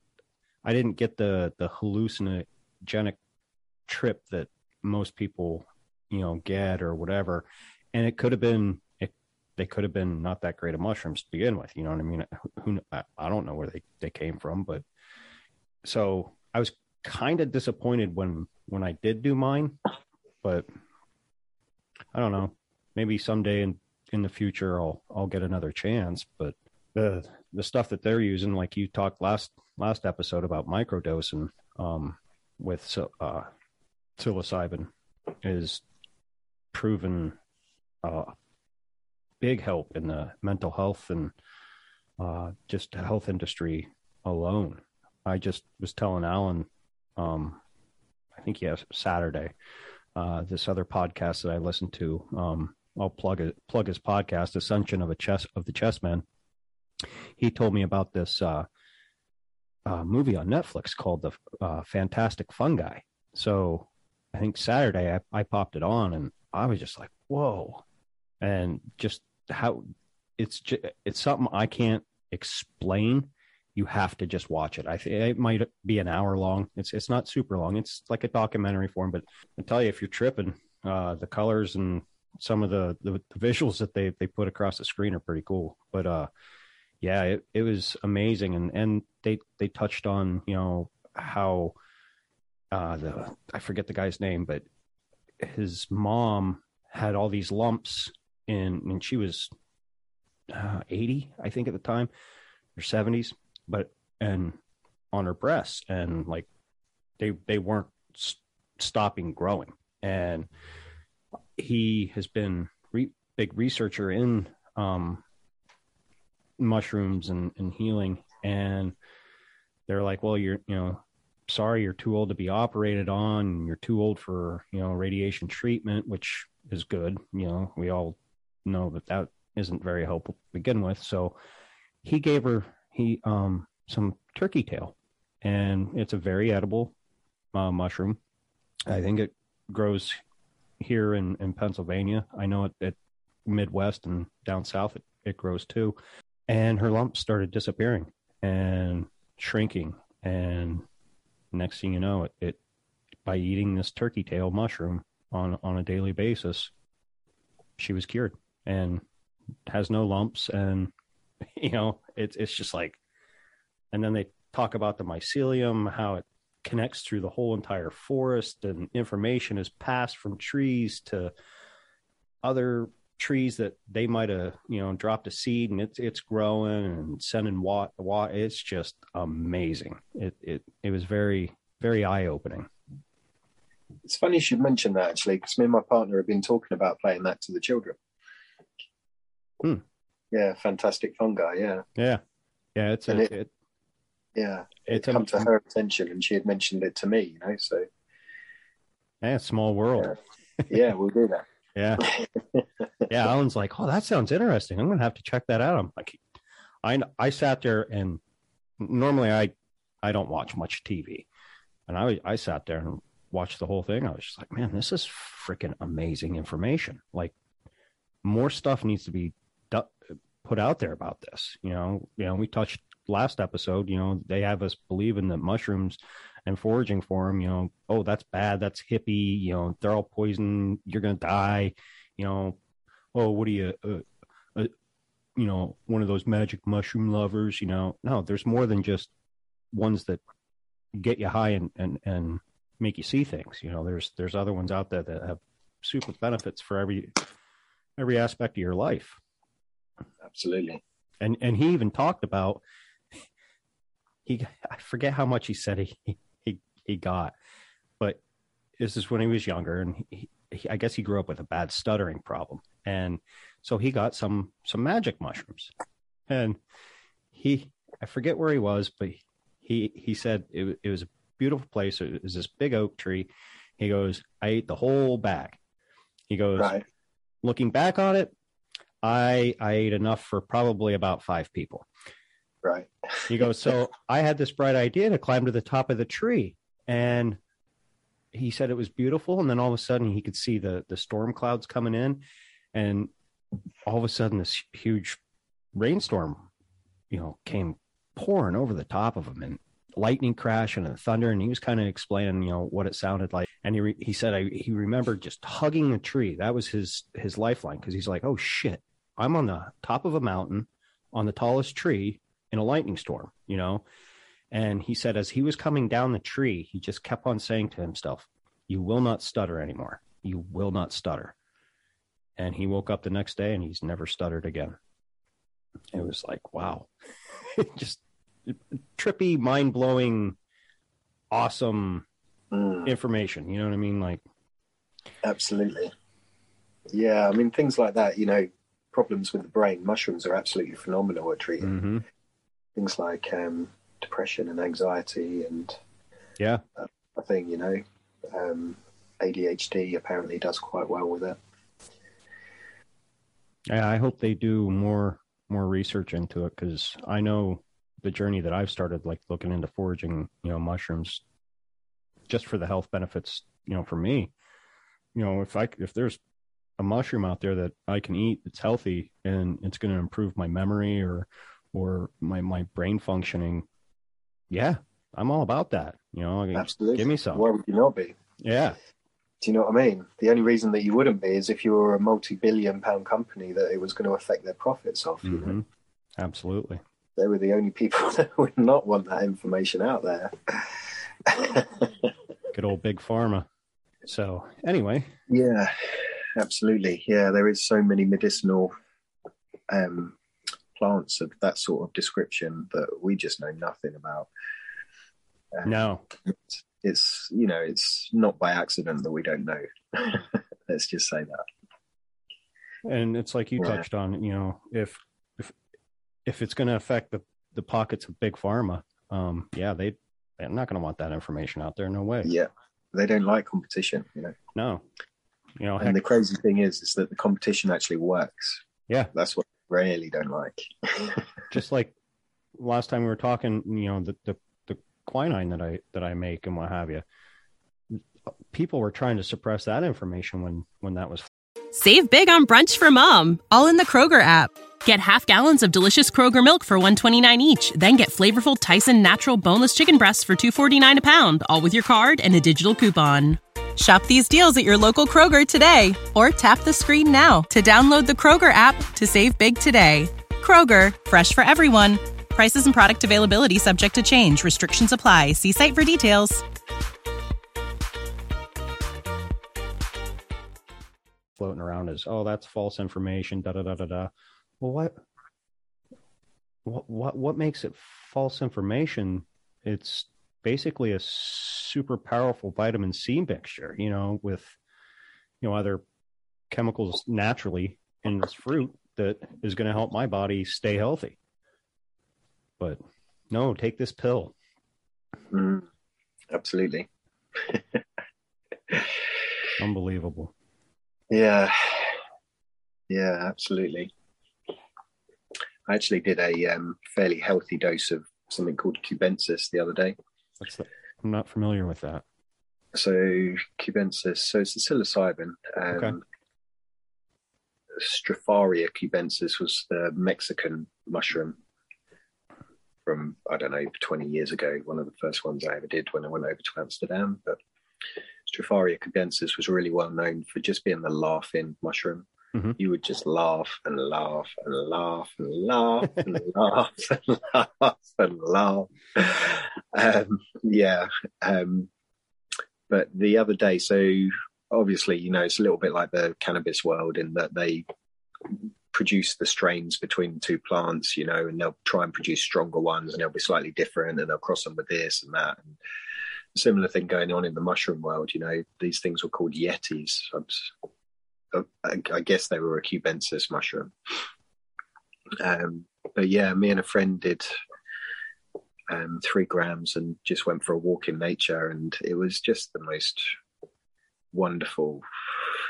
get the hallucinogenic trip that most people, you know, get or whatever. And they could have been not that great of mushrooms to begin with. You know what I mean? I don't know where they came from, but So I was kind of disappointed when I did do mine, but I don't know. Maybe someday in the future I'll get another chance. But the stuff that they're using, like you talked last episode about microdosing with psilocybin, is proven big help in the mental health and just the health industry alone. I just was telling Alan, I think Saturday, this other podcast that I listened to, I'll plug his podcast, Ascension of the Chessmen. He told me about this movie on Netflix called the Fantastic Fungi. So I think Saturday I popped it on and I was just like, whoa. And just how it's something I can't explain. You have to just watch it. I think it might be an hour long. It's not super long. It's like a documentary form, but I tell you, if you're tripping, the colors and some of the visuals that they put across the screen are pretty cool. But yeah, it was amazing, and they touched on, you know, how I forget the guy's name, but his mom had all these lumps in, and she was 80, I think, at the time, or 70s. But, and on her breasts, and like they weren't stopping growing. And he has been big researcher in mushrooms and healing. And they're like, well, sorry, you're too old to be operated on. You're too old for, radiation treatment, which is good. We all know that isn't very helpful to begin with. So he gave her, some turkey tail, and it's a very edible mushroom. I think it grows here in Pennsylvania. I know at Midwest and down south it grows too. And her lumps started disappearing and shrinking, and next thing you know, it by eating this turkey tail mushroom on a daily basis, she was cured and has no lumps. And it's just like, and then they talk about the mycelium, how it connects through the whole entire forest, and information is passed from trees to other trees that they might have, dropped a seed, and it's growing and sending water. It's just amazing. It was very, very eye-opening. It's funny you should mention that, actually, because me and my partner have been talking about playing that to the children. Hmm. Yeah, Fantastic Fungi. Yeah. It come to her attention, and she had mentioned it to me. So yeah, small world. Yeah, we'll do that. Yeah. Alan's like, oh, that sounds interesting. I'm gonna have to check that out. I'm like, I sat there, and normally I don't watch much TV, and I sat there and watched the whole thing. I was just like, man, this is freaking amazing information. Like, more stuff needs to be put out there about this. We touched last episode, they have us believing that mushrooms and foraging for them, oh, that's bad, that's hippie, they're all poison, you're gonna die, oh, what are you, one of those magic mushroom lovers, no, there's more than just ones that get you high and make you see things. There's other ones out there that have super benefits for every aspect of your life. Absolutely. And he even talked about, I forget how much he said he got, but this is when he was younger, and he I guess he grew up with a bad stuttering problem, and so he got some magic mushrooms, and I forget where he was, but he said it was a beautiful place. It was this big oak tree. He goes, I ate the whole bag. He goes, right. Looking back on it, I ate enough for probably about 5 people. Right. He goes, so I had this bright idea to climb to the top of the tree. And he said it was beautiful. And then all of a sudden he could see the storm clouds coming in. And all of a sudden this huge rainstorm, came pouring over the top of him, and lightning crash and thunder. And he was kind of explaining, what it sounded like. And he said, he remembered just hugging a tree. That was his lifeline. 'Cause he's like, oh shit, I'm on the top of a mountain on the tallest tree in a lightning storm, And he said, as he was coming down the tree, he just kept on saying to himself, you will not stutter anymore. You will not stutter. And he woke up the next day and he's never stuttered again. It was like, wow, just trippy, mind blowing, awesome information. You know what I mean? Like, absolutely. Yeah. I mean, things like that, you know, problems with the brain, mushrooms are absolutely phenomenal at treating things like depression and anxiety and I think, you know, ADHD apparently does quite well with it. Yeah, I hope they do more research into it, because I know the journey that I've started, like looking into foraging, you know, mushrooms just for the health benefits, you know, for me. You know, if there's a mushroom out there that I can eat that's healthy and it's going to improve my memory or my brain functioning, yeah, I'm all about that. You know, absolutely. Give me some. Why would you not be? Yeah. Do you know what I mean? The only reason that you wouldn't be is if you were a multi-billion-pound company that it was going to affect their profits off. You know? Absolutely. They were the only people that would not want that information out there. Good old big pharma. So anyway. Yeah, absolutely. Yeah, there is so many medicinal plants of that sort of description that we just know nothing about. No. It's, you know, it's not by accident that we don't know. Let's just say that. And it's like you touched on, you know, if it's going to affect the pockets of big pharma, they're not going to want that information out there. No way. Yeah. They don't like competition, you know? No. You know, and the crazy thing is that the competition actually works. Yeah. That's what I really don't like. Just like last time we were talking, you know, the quinine that I make and what have you, people were trying to suppress that information when that was. Save big on brunch for mom, all in the Kroger app. Get half gallons of delicious Kroger milk for $1.29 each. Then get flavorful Tyson Natural Boneless Chicken Breasts for $2.49 a pound, all with your card and a digital coupon. Shop these deals at your local Kroger today, or tap the screen now to download the Kroger app to save big today. Kroger, fresh for everyone. Prices and product availability subject to change. Restrictions apply. See site for details. Floating around is, oh, that's false information, da-da-da-da-da. Well, what makes it false information? It's basically a super powerful vitamin C mixture, you know, with, you know, other chemicals naturally in this fruit that is going to help my body stay healthy. But no, take this pill. Absolutely. Unbelievable. Yeah, absolutely. I actually did a fairly healthy dose of something called cubensis the other day. I'm not familiar with that. So cubensis, so it's a psilocybin. Okay. Stropharia cubensis was the Mexican mushroom from, I don't know, 20 years ago, one of the first ones I ever did when I went over to Amsterdam. But Stropharia cubensis was really well known for just being the laughing mushroom. You would just laugh and laugh and laugh and laugh and laugh and laugh and laugh. But the other day, so obviously, you know, it's a little bit like the cannabis world in that they produce the strains between the two plants, you know, and they'll try and produce stronger ones and they'll be slightly different and they'll cross them with this and that. And a similar thing going on in the mushroom world, you know, these things were called Yetis. I guess they were a cubensis mushroom. But yeah, me and a friend did 3 grams and just went for a walk in nature. And it was just the most wonderful,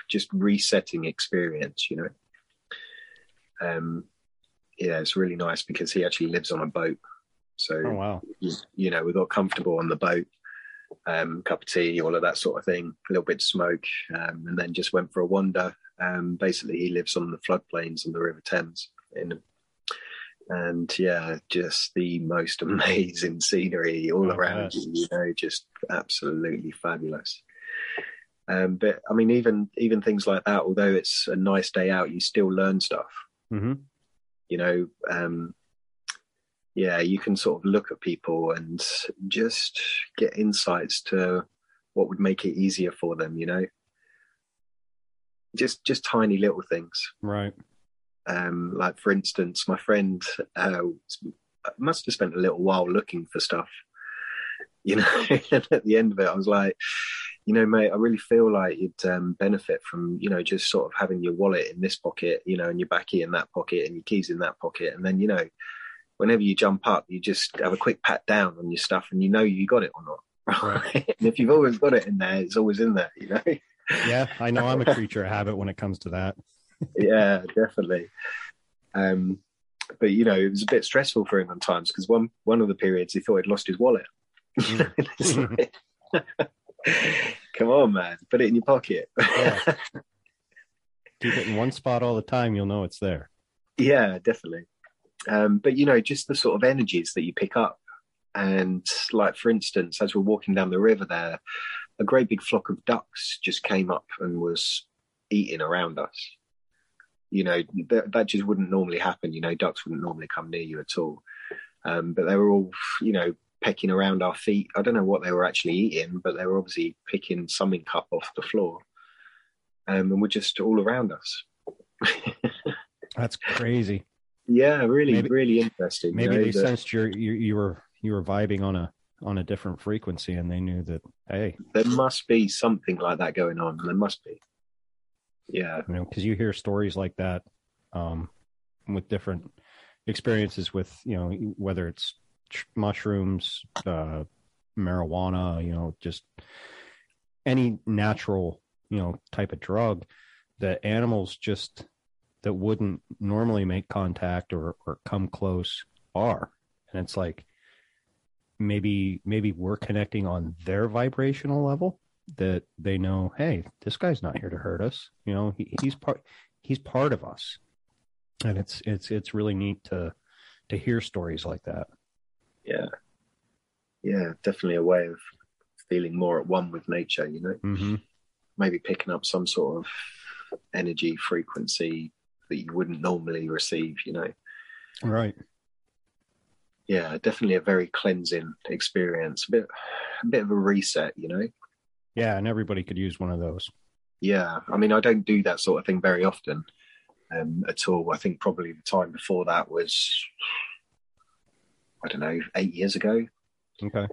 just resetting experience, you know. Yeah, it's really nice because he actually lives on a boat. So, oh, wow. You know, we got comfortable on the boat. Cup of tea, all of that sort of thing, a little bit of smoke, and then just went for a wander. Basically, he lives on the floodplains on the River Thames. And yeah, just the most amazing scenery all around you, you know, just absolutely fabulous. But I mean, even things like that, although it's a nice day out, you still learn stuff. You know, yeah, you can sort of look at people and just get insights to what would make it easier for them, you know, just tiny little things. Right. Like, for instance, my friend must have spent a little while looking for stuff, you know, and at the end of it, I was like, you know, mate, I really feel like you'd benefit from, you know, just sort of having your wallet in this pocket, you know, and your backie in that pocket and your keys in that pocket. And then, you know, whenever you jump up, you just have a quick pat down on your stuff and you know you got it or not. Right. And if you've always got it in there, it's always in there, you know? Yeah, I know. I'm a creature of habit when it comes to that. Yeah, definitely. But, you know, it was a bit stressful for him on times because one of the periods he thought he'd lost his wallet. Come on, man, put it in your pocket. Yeah. Keep it in one spot all the time, you'll know it's there. Yeah, definitely. But, you know, just the sort of energies that you pick up. And, like, for instance, as we're walking down the river there, a great big flock of ducks just came up and was eating around us. You know, that just wouldn't normally happen. You know, ducks wouldn't normally come near you at all. But they were all, you know, pecking around our feet. I don't know what they were actually eating, but they were obviously picking something up off the floor. And were just all around us. That's crazy. Yeah, really, really interesting. Maybe you know, they sensed you were vibing on a different frequency, and they knew that. Hey, there must be something like that going on. There must be. Yeah, you know, because you hear stories like that with different experiences with, you know, whether it's mushrooms, marijuana, you know, just any natural, you know, type of drug, that animals just that wouldn't normally make contact or come close are. And it's like, maybe we're connecting on their vibrational level, that they know, hey, this guy's not here to hurt us. You know, he's part of us. And it's really neat to hear stories like that. Yeah. Yeah. Definitely a way of feeling more at one with nature, you know, mm-hmm. Maybe picking up some sort of energy frequency that you wouldn't normally receive, you know? Right. Yeah, definitely a very cleansing experience, a bit of a reset, you know? Yeah, and everybody could use one of those. Yeah, I mean, I don't do that sort of thing very often at all. I think probably the time before that was, I don't know, 8 years ago. Okay.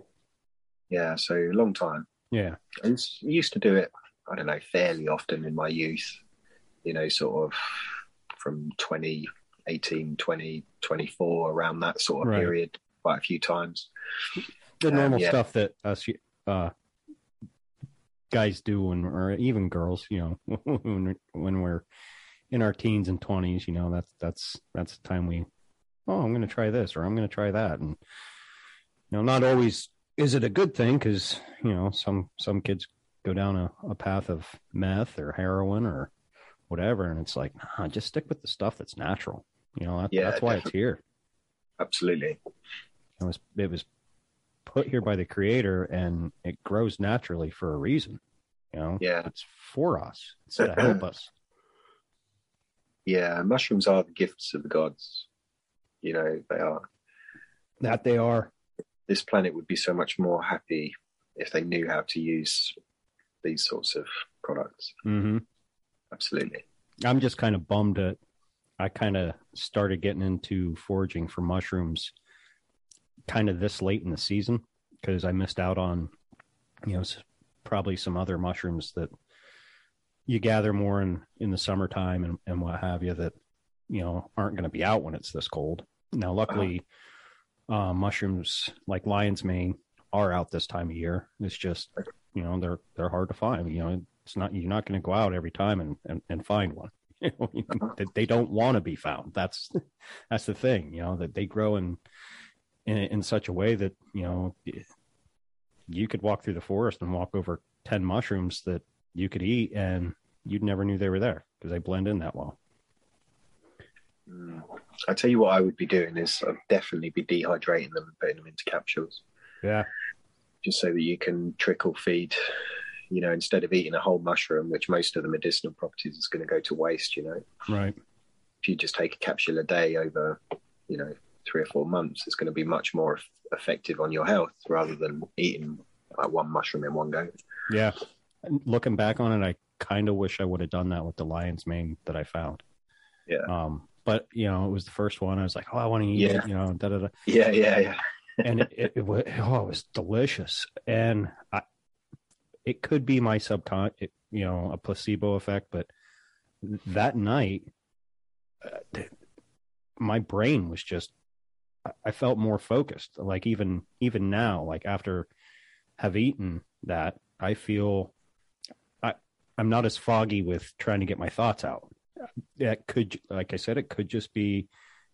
Yeah, so a long time. Yeah. I used to do it, I don't know, fairly often in my youth, you know, sort of from 2018, 20, 24, around that sort of right. period, quite a few times. The normal stuff that us guys do, when, or even girls, you know, when we're in our teens and 20s, you know, that's the time we, oh, I'm going to try this or I'm going to try that. And, you know, not always is it a good thing, because, you know, some kids go down a path of meth or heroin or whatever, and it's like, nah, just stick with the stuff that's natural. You know, that's why it's here. Absolutely. It was put here by the creator, and it grows naturally for a reason. You know, yeah, it's for us. It's to help us. Yeah, mushrooms are the gifts of the gods. You know, they are. That they are. This planet would be so much more happy if they knew how to use these sorts of products. Mm-hmm. Absolutely. I'm just kind of bummed at, I kind of started getting into foraging for mushrooms kind of this late in the season, because I missed out on, you know, probably some other mushrooms that you gather more in the summertime and what have you, that, you know, aren't going to be out when it's this cold. Now, luckily, mushrooms like lion's mane are out this time of year. It's just, you know, they're hard to find. You know, it's not, you're not going to go out every time and find one. You know, they don't want to be found. That's the thing, you know, that they grow in such a way that, you know, you could walk through the forest and walk over 10 mushrooms that you could eat and you'd never knew they were there, because they blend in that well. I tell you what I would be doing is I'd definitely be dehydrating them and putting them into capsules. Yeah. Just so that you can trickle feed, you know, instead of eating a whole mushroom, which most of the medicinal properties is going to go to waste, you know. Right. If you just take a capsule a day over, you know, 3 or 4 months, it's going to be much more effective on your health rather than eating like one mushroom in one go. Yeah. And looking back on it, I kind of wish I would have done that with the lion's mane that I found. Yeah. But, you know, it was the first one. I was like, oh, I want to eat it, you know. Da-da-da. Yeah, yeah, yeah. And it was delicious. And it could be my subconscious, you know, a placebo effect. But that night, my brain was just, I felt more focused. Like even now, like after have eaten that, I feel I'm not as foggy with trying to get my thoughts out. That could, like I said, it could just be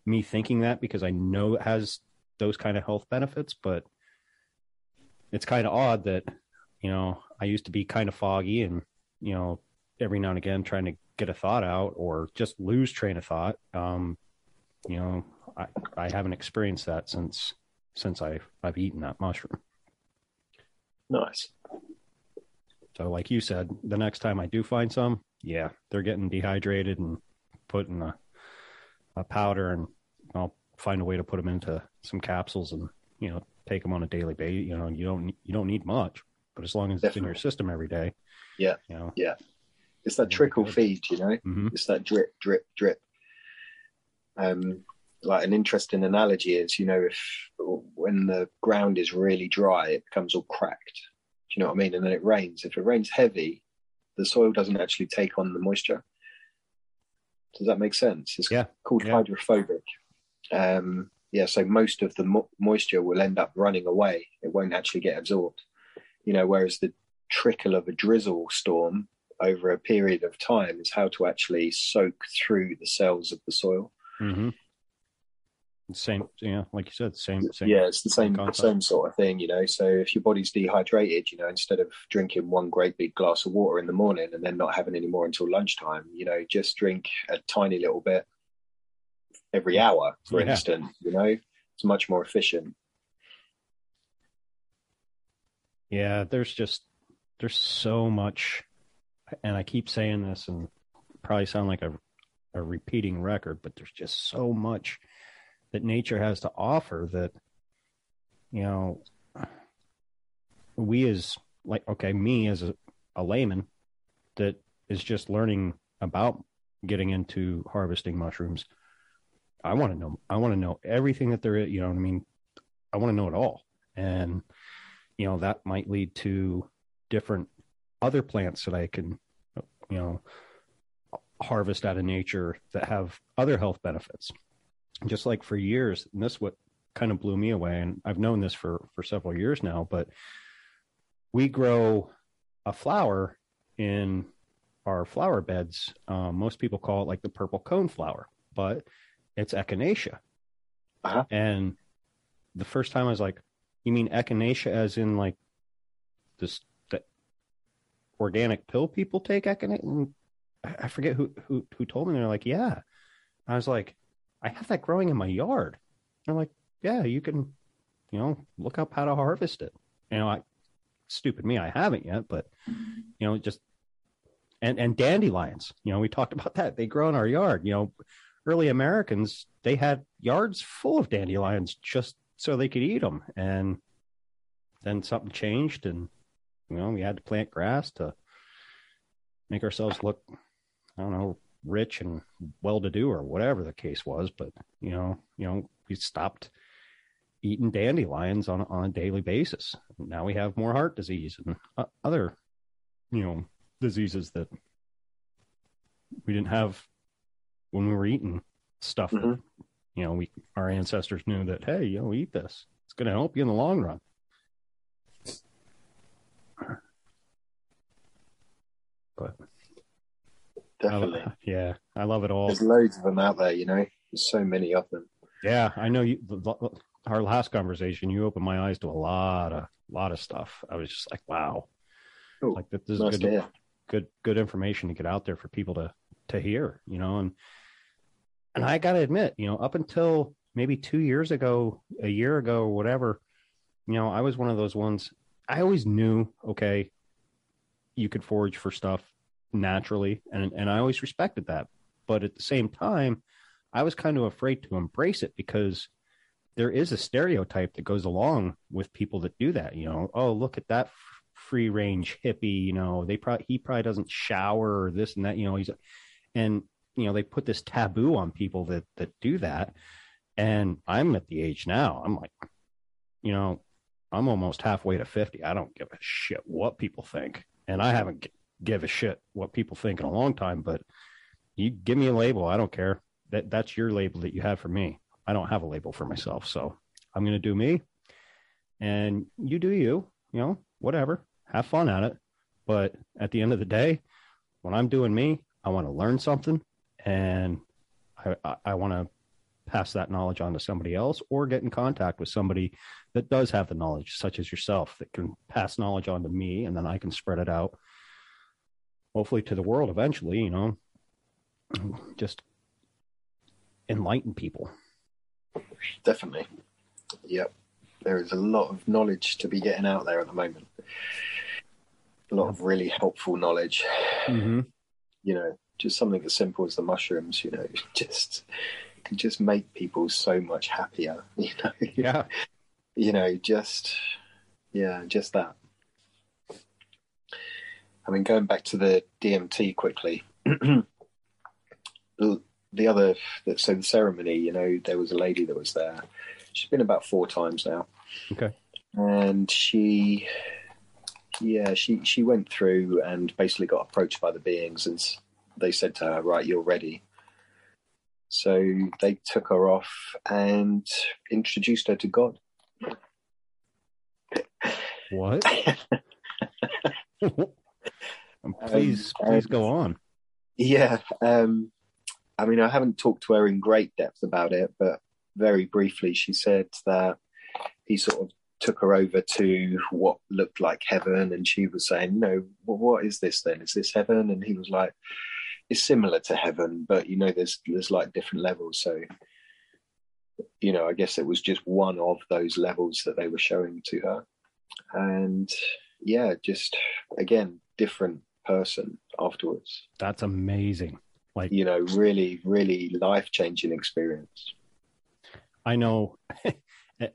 me thinking that because I know it has those kind of health benefits, but it's kind of odd that, you know, I used to be kind of foggy and, you know, every now and again trying to get a thought out or just lose train of thought. You know, I haven't experienced that since I've eaten that mushroom. Nice. So like you said, the next time I do find some, yeah, they're getting dehydrated and put in a powder, and I'll find a way to put them into some capsules and, you know, take them on a daily basis. You know, you don't need much, but as long as Definitely. It's in your system every day. Yeah. You know, yeah. It's that trickle feed, you know, mm-hmm. It's that drip, drip, drip. Like an interesting analogy is, you know, when the ground is really dry, it becomes all cracked. Do you know what I mean? And then it rains. If it rains heavy, the soil doesn't actually take on the moisture. Does that make sense? It's called hydrophobic. So most of the moisture will end up running away. It won't actually get absorbed. You know, whereas the trickle of a drizzle storm over a period of time is how to actually soak through the cells of the soil. Mm-hmm. Same, yeah, like you said, same. Yeah, it's the same sort of thing, you know. So if your body's dehydrated, you know, instead of drinking one great big glass of water in the morning and then not having any more until lunchtime, you know, just drink a tiny little bit every hour, for instance, you know, it's much more efficient. Yeah, there's so much, and I keep saying this and probably sound like a repeating record, but there's just so much that nature has to offer that, you know, we as like, okay, me as a layman that is just learning about getting into harvesting mushrooms. I want to know everything that there is, you know what I mean? I want to know it all. And, you know, that might lead to different other plants that I can, you know, harvest out of nature that have other health benefits. Just like for years, and this what kind of blew me away, and I've known this for several years now, but we grow a flower in our flower beds. Most people call it like the purple cone flower, but it's Echinacea. Uh-huh. And the first time I was like, you mean Echinacea as in like this, the organic pill people take Echinacea? I forget who told me. They're like, yeah. I was like, I have that growing in my yard. And I'm like, yeah, you can, you know, look up how to harvest it. You know, stupid me, I haven't yet, but, you know, just, and dandelions, you know, we talked about that. They grow in our yard. You know, early Americans, they had yards full of dandelions just so they could eat them. And then something changed and, you know, we had to plant grass to make ourselves look, I don't know, rich and well-to-do or whatever the case was, but you know, we stopped eating dandelions on a daily basis. Now we have more heart disease and other, you know, diseases that we didn't have when we were eating stuff. Mm-hmm. That, you know, our ancestors knew that, hey, you know, eat this; it's going to help you in the long run. But. Definitely. Yeah, I love it all. There's loads of them out there, you know. There's so many of them. Yeah, I know. Our last conversation, you opened my eyes to a lot of stuff. I was just like, wow. Ooh, like that. This nice is good information to get out there for people to hear, you know. And I gotta admit, you know, up until maybe 2 years ago, a year ago, or whatever, you know, I was one of those ones. I always knew, okay, you could forage for stuff naturally, and I always respected that, but at the same time I was kind of afraid to embrace it because there is a stereotype that goes along with people that do that. You know, oh, look at that free range hippie. You know, he probably doesn't shower or this and that. You know, they put this taboo on people that do that. And I'm at the age now, I'm like, you know, I'm almost halfway to 50. I don't give a shit what people think. And I haven't give a shit what people think in a long time, but you give me a label. I don't care. That's your label that you have for me. I don't have a label for myself. So I'm going to do me and you do you, you know, whatever, have fun at it. But at the end of the day, when I'm doing me, I want to learn something and I want to pass that knowledge on to somebody else or get in contact with somebody that does have the knowledge, such as yourself, that can pass knowledge on to me. And then I can spread it out, hopefully to the world eventually, you know, just enlighten people. Definitely. Yep. There is a lot of knowledge to be getting out there at the moment. A lot of really helpful knowledge. Mm-hmm. You know, just something as simple as the mushrooms, you know, just can just make people so much happier, you know. Yeah. You know, just that. I mean, going back to the DMT quickly, the ceremony, you know, there was a lady that was there. She's been about 4 times now. Okay. And she went through and basically got approached by the beings and they said to her, right, you're ready. So they took her off and introduced her to God. What? Please go on. Yeah. I mean, I haven't talked to her in great depth about it, but very briefly, she said that he sort of took her over to what looked like heaven. And she was saying, no, well, what is this then? Is this heaven? And he was like, it's similar to heaven, but, you know, there's like different levels. So, you know, I guess it was just one of those levels that they were showing to her. And yeah, just again, different person afterwards. That's amazing. Like, you know, really, really life-changing experience. I know,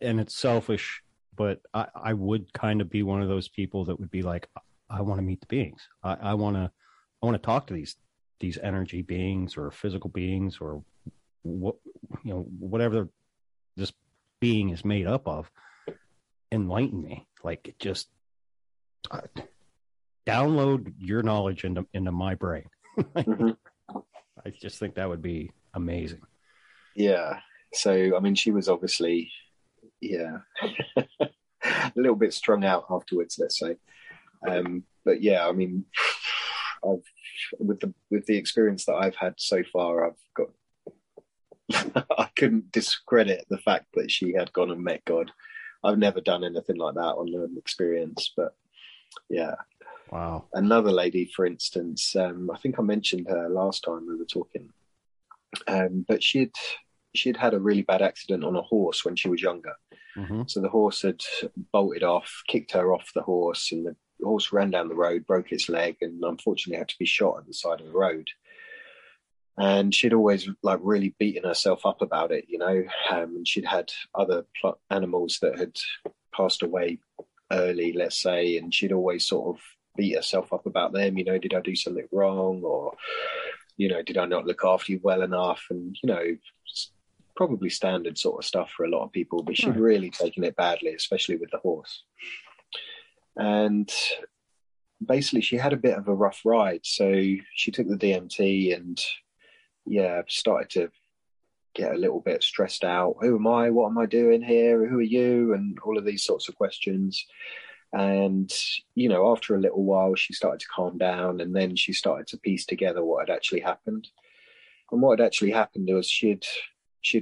and it's selfish, but I would kind of be one of those people that would be like, I want to meet the beings. I want to talk to these energy beings or physical beings or what, you know, whatever this being is made up of. Enlighten me. Like, just download your knowledge into my brain. Mm-hmm. I just think that would be amazing. Yeah. So, I mean, she was obviously, yeah, a little bit strung out afterwards, let's say. But yeah, I mean, with the experience that I've had so far, I couldn't discredit the fact that she had gone and met God. I've never done anything like that on an experience, but yeah. Wow. Another lady, for instance, I think I mentioned her last time we were talking, but she'd had a really bad accident on a horse when she was younger. Mm-hmm. So the horse had bolted off, kicked her off the horse, and the horse ran down the road, broke its leg, and unfortunately had to be shot at the side of the road. And she'd always like really beaten herself up about it, you know, and she'd had other animals that had passed away early, let's say, and she'd always sort of beat herself up about them, you know, did I do something wrong, or, you know, did I not look after you well enough, and, you know, probably standard sort of stuff for a lot of people, but she'd really taken it badly, especially with the horse. And basically she had a bit of a rough ride, so she took the DMT and yeah, started to get a little bit stressed out. Who am I? What am I doing here? Who are you? And all of these sorts of questions. And, you know, after a little while, she started to calm down, and then she started to piece together what had actually happened. And what had actually happened was she'd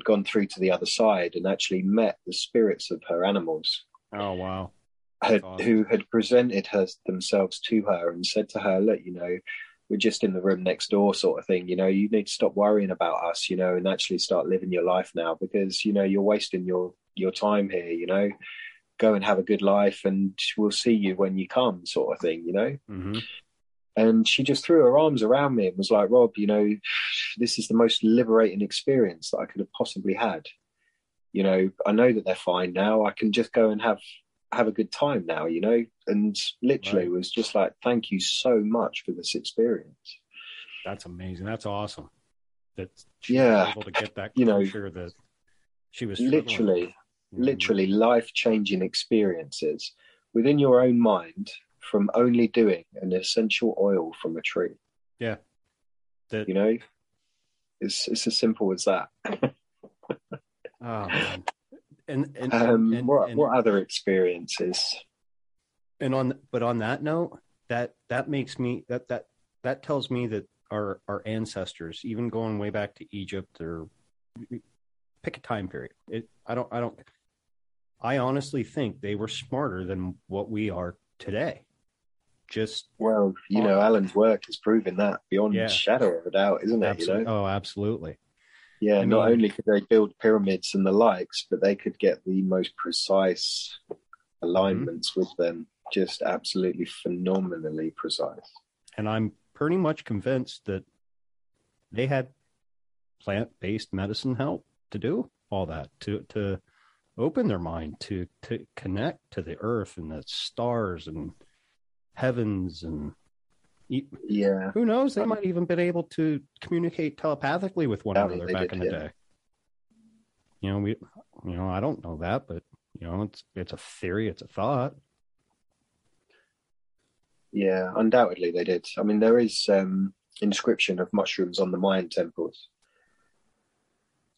gone through to the other side and actually met the spirits of her animals. Oh, wow. Awesome. Who had presented themselves to her and said to her, look, you know, we're just in the room next door sort of thing, you know, you need to stop worrying about us, you know, and actually start living your life now, because, you know, you're wasting your time here, you know, go and have a good life and we'll see you when you come sort of thing, you know. Mm-hmm. And she just threw her arms around me and was like, Rob, you know, this is the most liberating experience that I could have possibly had. you know, I know that they're fine now. I can just go and have a good time now, you know. And literally was just like, thank you so much for this experience. That's amazing. That's awesome. That she was able to get that, you know, that she was literally life-changing experiences within your own mind from only doing an essential oil from a tree. Yeah. That, you know, it's as simple as that. What other experiences? And on that note, that makes me that tells me that our ancestors, even going way back to Egypt, or pick a time period. I honestly think they were smarter than what we are today. Alan's work is proving that beyond shadow of a doubt, isn't it? Absolutely. You know? Oh, absolutely. Yeah, I mean, not only could they build pyramids and the likes, but they could get the most precise alignments with them, just absolutely phenomenally precise. And I'm pretty much convinced that they had plant-based medicine help to do all that, to open their mind, to connect to the earth and the stars and heavens, and who knows, they might even been able to communicate telepathically with one another back in the day. You know, I don't know that, but you know, it's a theory, it's a thought. Yeah, undoubtedly they did. I mean, there is inscription of mushrooms on the Mayan temples.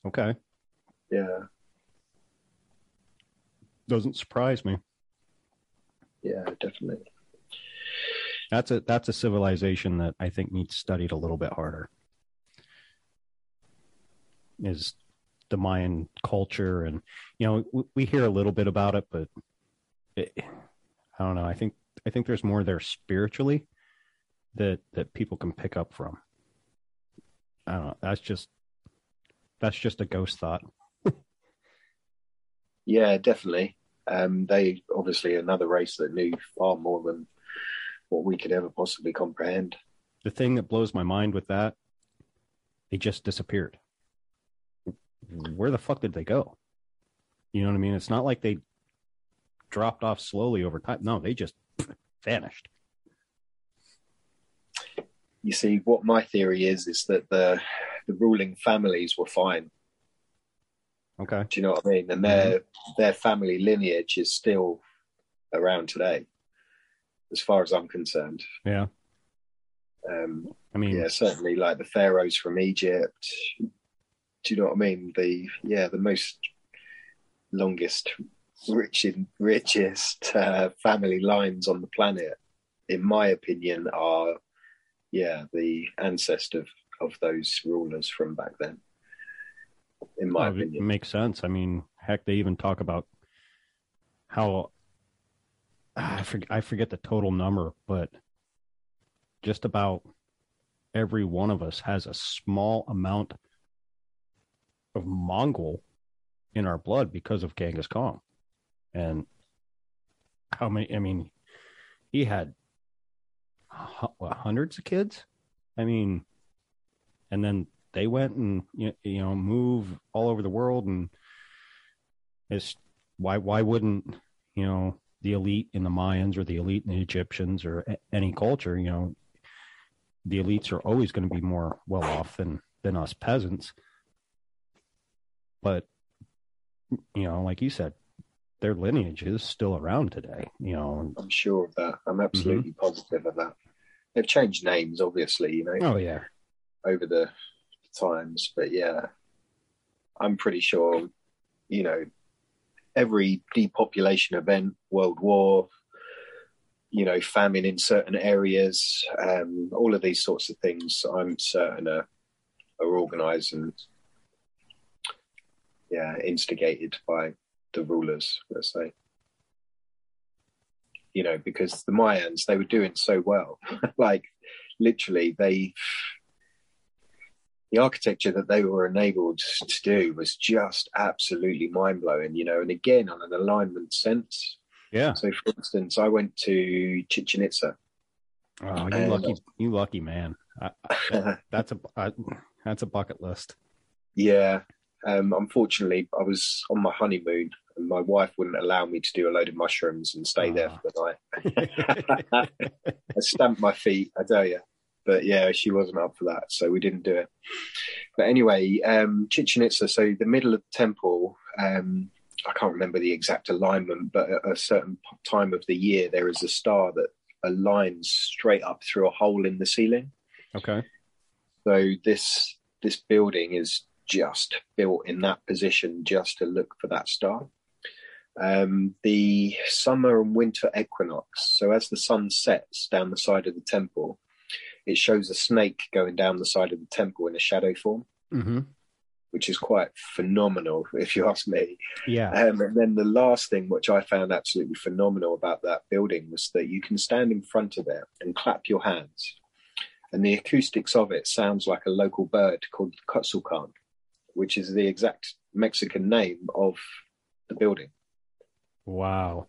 Okay. Yeah. Doesn't surprise me. Yeah, definitely. That's a civilization that I think needs studied a little bit harder. Is the Mayan culture, and you know, we hear a little bit about it, but I don't know. I think there's more there spiritually that people can pick up from. I don't know. That's just a ghost thought. Yeah, definitely. They obviously another race that knew far more than what we could ever possibly comprehend. The thing that blows my mind with that, they just disappeared. Where the fuck did they go? You know what I mean? It's not like they dropped off slowly over time. No, they just vanished. You see, what my theory is that the ruling families were fine. Okay. Do you know what I mean? And their family lineage is still around today, as far as I'm concerned. Yeah. I mean, yeah, certainly like the pharaohs from Egypt. Do you know what I mean? The most longest, richest family lines on the planet, in my opinion, are the ancestor of those rulers from back then. In my opinion, it makes sense. I mean, heck, they even talk about how I forget the total number, but just about every one of us has a small amount of Mongol in our blood because of Genghis Khan. And how many, I mean, he had hundreds of kids. I mean, and then they went and, you know, move all over the world. And it's why wouldn't, you know, the elite in the Mayans or the elite in the Egyptians or any culture, you know, the elites are always going to be more well off than us peasants. But, you know, like you said, their lineage is still around today, you know. I'm sure of that. I'm absolutely positive of that. They've changed names, obviously, you know. Oh, yeah. Over the times. But, yeah, I'm pretty sure, you know, every depopulation event, world war, you know, famine in certain areas, all of these sorts of things, I'm certain are organised and instigated by the rulers, let's say. You know, because the Mayans, they were doing so well. Like, literally, the architecture that they were enabled to do was just absolutely mind-blowing, you know, and again, on an alignment sense. Yeah. So, for instance, I went to Chichen Itza. Oh, you lucky man. That's a bucket list. Yeah. Unfortunately, I was on my honeymoon and my wife wouldn't allow me to do a load of mushrooms and stay there for the night. I stamped my feet, I tell you. But yeah, she wasn't up for that, so we didn't do it. But anyway, Chichen Itza, so the middle of the temple, I can't remember the exact alignment, but at a certain time of the year, there is a star that aligns straight up through a hole in the ceiling. Okay. So this building is just built in that position just to look for that star. The summer and winter equinox, so as the sun sets down the side of the temple, it shows a snake going down the side of the temple in a shadow form, mm-hmm. which is quite phenomenal, if you ask me. Yeah. And then the last thing, which I found absolutely phenomenal about that building, was that you can stand in front of it and clap your hands. And the acoustics of it sounds like a local bird called the Quetzalcoatl, which is the exact Mexican name of the building. Wow.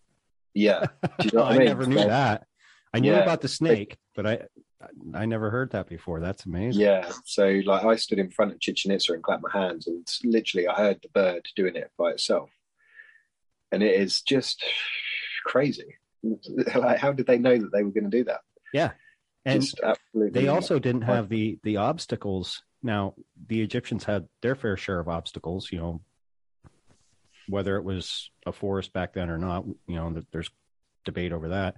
Yeah. Do you know what I mean? Never knew that. I knew about the snake, but I never heard that before. That's amazing. Yeah. So like I stood in front of Chichen Itza and clapped my hands, and literally I heard the bird doing it by itself. And it is just crazy. Like, how did they know that they were going to do that? Yeah. And just absolutely they also didn't have the obstacles. Now, the Egyptians had their fair share of obstacles, you know, whether it was a forest back then or not, you know, there's debate over that.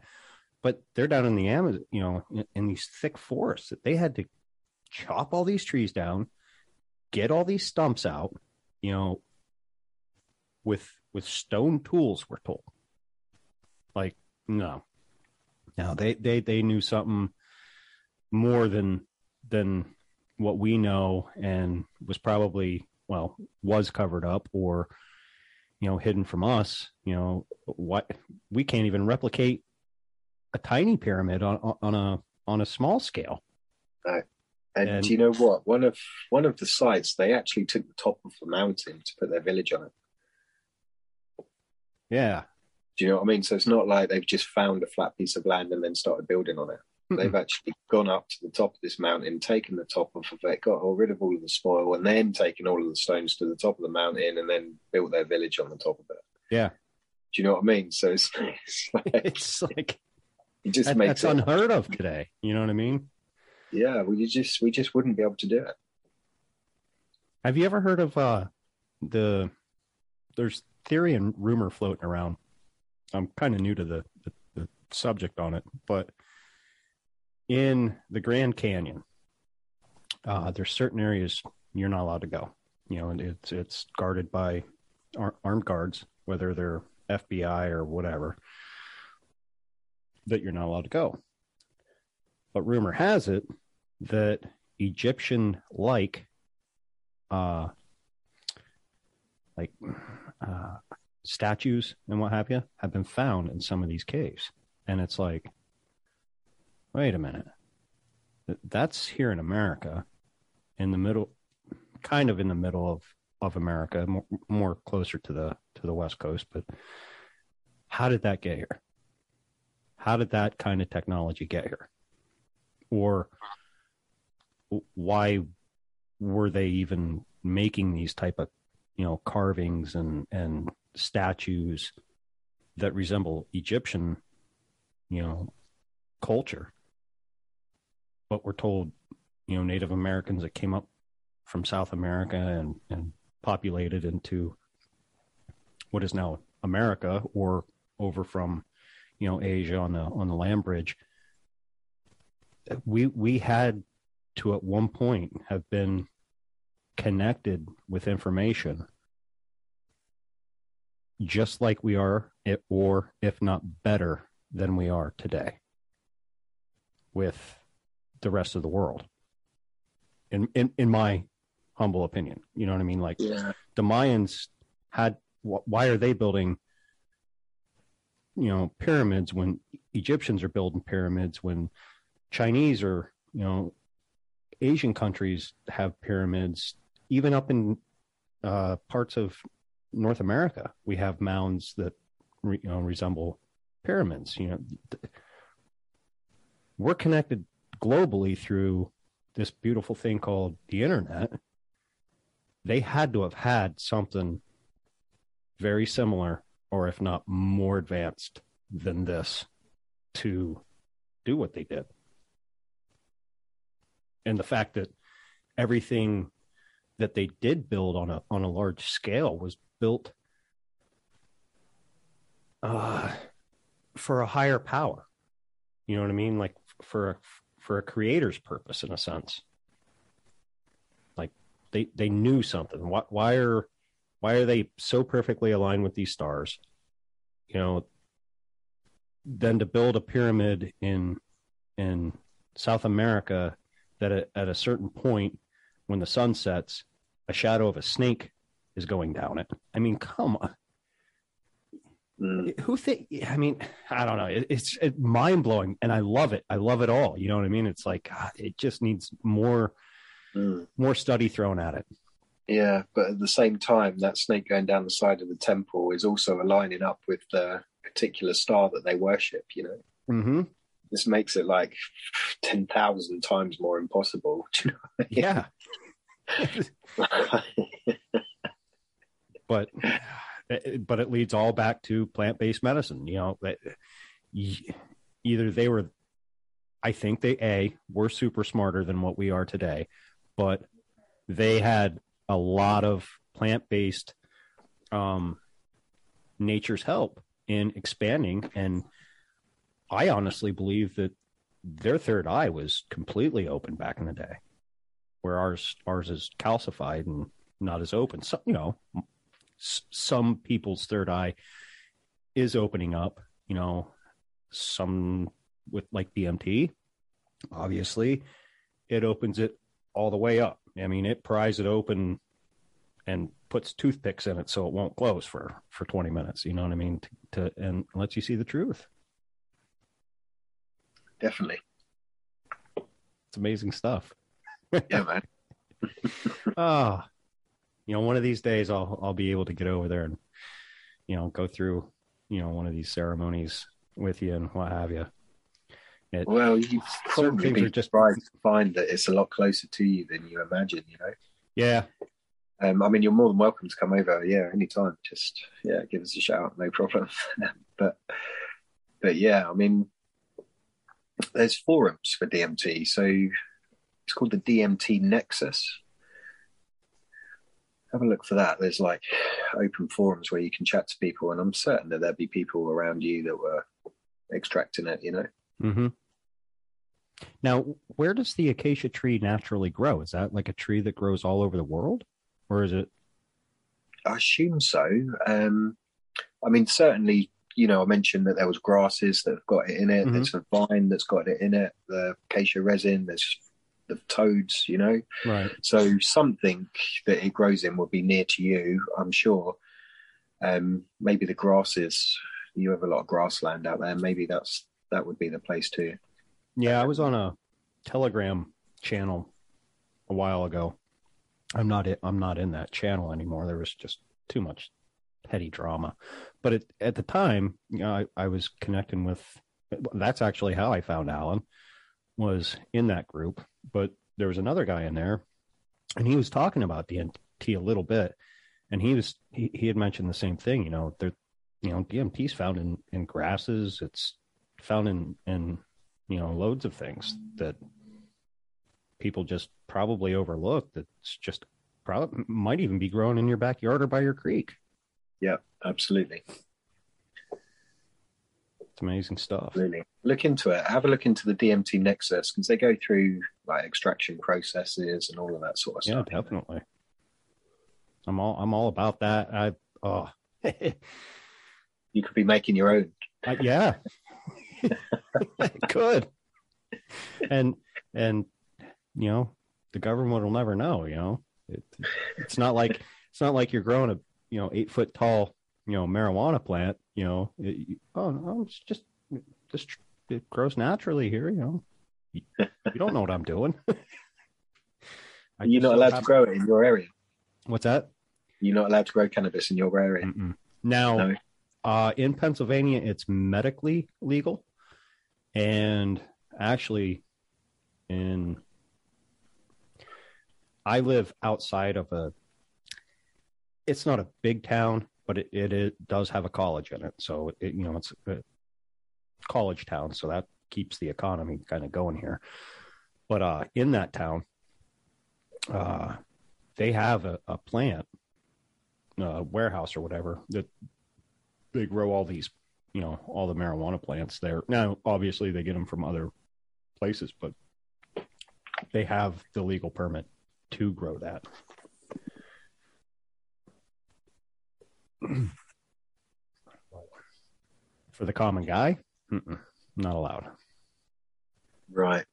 But they're down in the Amazon, you know, in these thick forests that they had to chop all these trees down, get all these stumps out, you know, with stone tools, we're told. Like, no, they knew something more than what we know, and was probably, well, was covered up or, you know, hidden from us. You know, what we can't even replicate a tiny pyramid on a small scale. And do you know what? One of the sites, they actually took the top of the mountain to put their village on it. Yeah. Do you know what I mean? So it's not like they've just found a flat piece of land and then started building on it. Mm-mm. They've actually gone up to the top of this mountain, taken the top off of it, got rid of all of the spoil, and then taken all of the stones to the top of the mountain and then built their village on the top of it. Yeah. Do you know what I mean? So it's like it just makes that's unheard of today. You know what I mean? Yeah, we just wouldn't be able to do it. Have you ever heard of there's theory and rumor floating around? I'm kind of new to the subject on it, but in the Grand Canyon, there's certain areas you're not allowed to go. You know, and it's guarded by armed guards, whether they're FBI or whatever, that you're not allowed to go. But rumor has it that Egyptian-like, statues and what have you have been found in some of these caves. And it's like, wait a minute, that's here in America, in the middle, kind of in the middle of America, more closer to the West Coast. But how did that get here? How did that kind of technology get here? Or why were they even making these type of, you know, carvings and statues that resemble Egyptian, you know, culture? But we're told, you know, Native Americans that came up from South America and populated into what is now America, or over from, you know, Asia on the land bridge. We had to at one point have been connected with information just like we are, or if not better than we are today with the rest of the world. In my humble opinion, you know what I mean? Like, yeah. The Mayans had, why are they building, you know, pyramids when Egyptians are building pyramids, when Chinese or, you know, Asian countries have pyramids, even up in parts of North America, we have mounds that resemble pyramids. You know, we're connected globally through this beautiful thing called the internet, they had to have had something very similar, or if not more advanced than this, to do what they did. And the fact that everything that they did build on a large scale was built for a higher power. You know what I mean? Like for a creator's purpose, in a sense. Like they knew something. Why are they so perfectly aligned with these stars? You know, then to build a pyramid in South America that at a certain point when the sun sets, a shadow of a snake is going down it. I mean, come on. Who think? I mean, I don't know. It's mind blowing, and I love it. I love it all. You know what I mean? It's like it just needs more study thrown at it. Yeah, but at the same time, that snake going down the side of the temple is also aligning up with the particular star that they worship. You know, mm-hmm. This makes it like 10,000 times more impossible. Do you know what I mean? Yeah, but it leads all back to plant-based medicine. You know, that either they were, I think they were super smarter than what we are today, but they had a lot of plant-based nature's help in expanding. And I honestly believe that their third eye was completely open back in the day, where ours is calcified and not as open. So, you know, some people's third eye is opening up, you know, some with like DMT, obviously it opens it all the way up. I mean, it pries it open and puts toothpicks in it so it won't close for 20 minutes. You know what I mean? And lets you see the truth. Definitely. It's amazing stuff. Yeah, man. You know, one of these days I'll be able to get over there and, you know, go through, you know, one of these ceremonies with you and what have you. Well, you certainly be surprised to find that it's a lot closer to you than you imagine, you know? Yeah. I mean, you're more than welcome to come over. Yeah, anytime. Just, yeah, give us a shout. No problem. But yeah, I mean, there's forums for DMT. So it's called the DMT Nexus. Have a look for that. There's like open forums where you can chat to people, and I'm certain that there'd be people around you that were extracting it, you know? Mm-hmm. Now, where does the acacia tree naturally grow? Is that like a tree that grows all over the world, or is it? I assume so. I mean, certainly, you know, I mentioned that there was grasses that have got it in it. Mm-hmm. There's a vine that's got it in it, the acacia resin, there's the toads, you know, right? So something that it grows in would be near to you, I'm sure. Maybe the grasses, you have a lot of grassland out there, maybe that would be the place too. Yeah, I was on a Telegram channel a while ago. I'm not in that channel anymore. There was just too much petty drama, but at the time, you know, I was connecting with, that's actually how I found Alan, was in that group. But there was another guy in there, and he was talking about DMT a little bit, and he had mentioned the same thing. You know, DMT's found in grasses. It's found in you know, loads of things that people just probably overlook. That's just probably might even be grown in your backyard or by your creek. Yeah, absolutely. Amazing stuff. Really look into it. Have a look into the DMT Nexus, because they go through like extraction processes and all of that sort of stuff. Yeah, definitely. I'm all about that. You could be making your own. Yeah, I could. And you know, the government will never know. You know, it's not like you're growing a, you know, 8 foot tall, you know, marijuana plant. You know, it's just it grows naturally here. You know, you don't know what I'm doing. You're not allowed to grow it in your area. What's that? You're not allowed to grow cannabis in your area. Mm-mm. Now, no. In Pennsylvania, it's medically legal, and actually, I live outside of a it's not a big town, but it does have a college in it. So, it's a college town. So that keeps the economy kind of going here. But in that town, they have a plant, warehouse or whatever, that they grow all these, all the marijuana plants there. Now, obviously, they get them from other places, but they have the legal permit to grow that. For the common guy, not allowed. Right.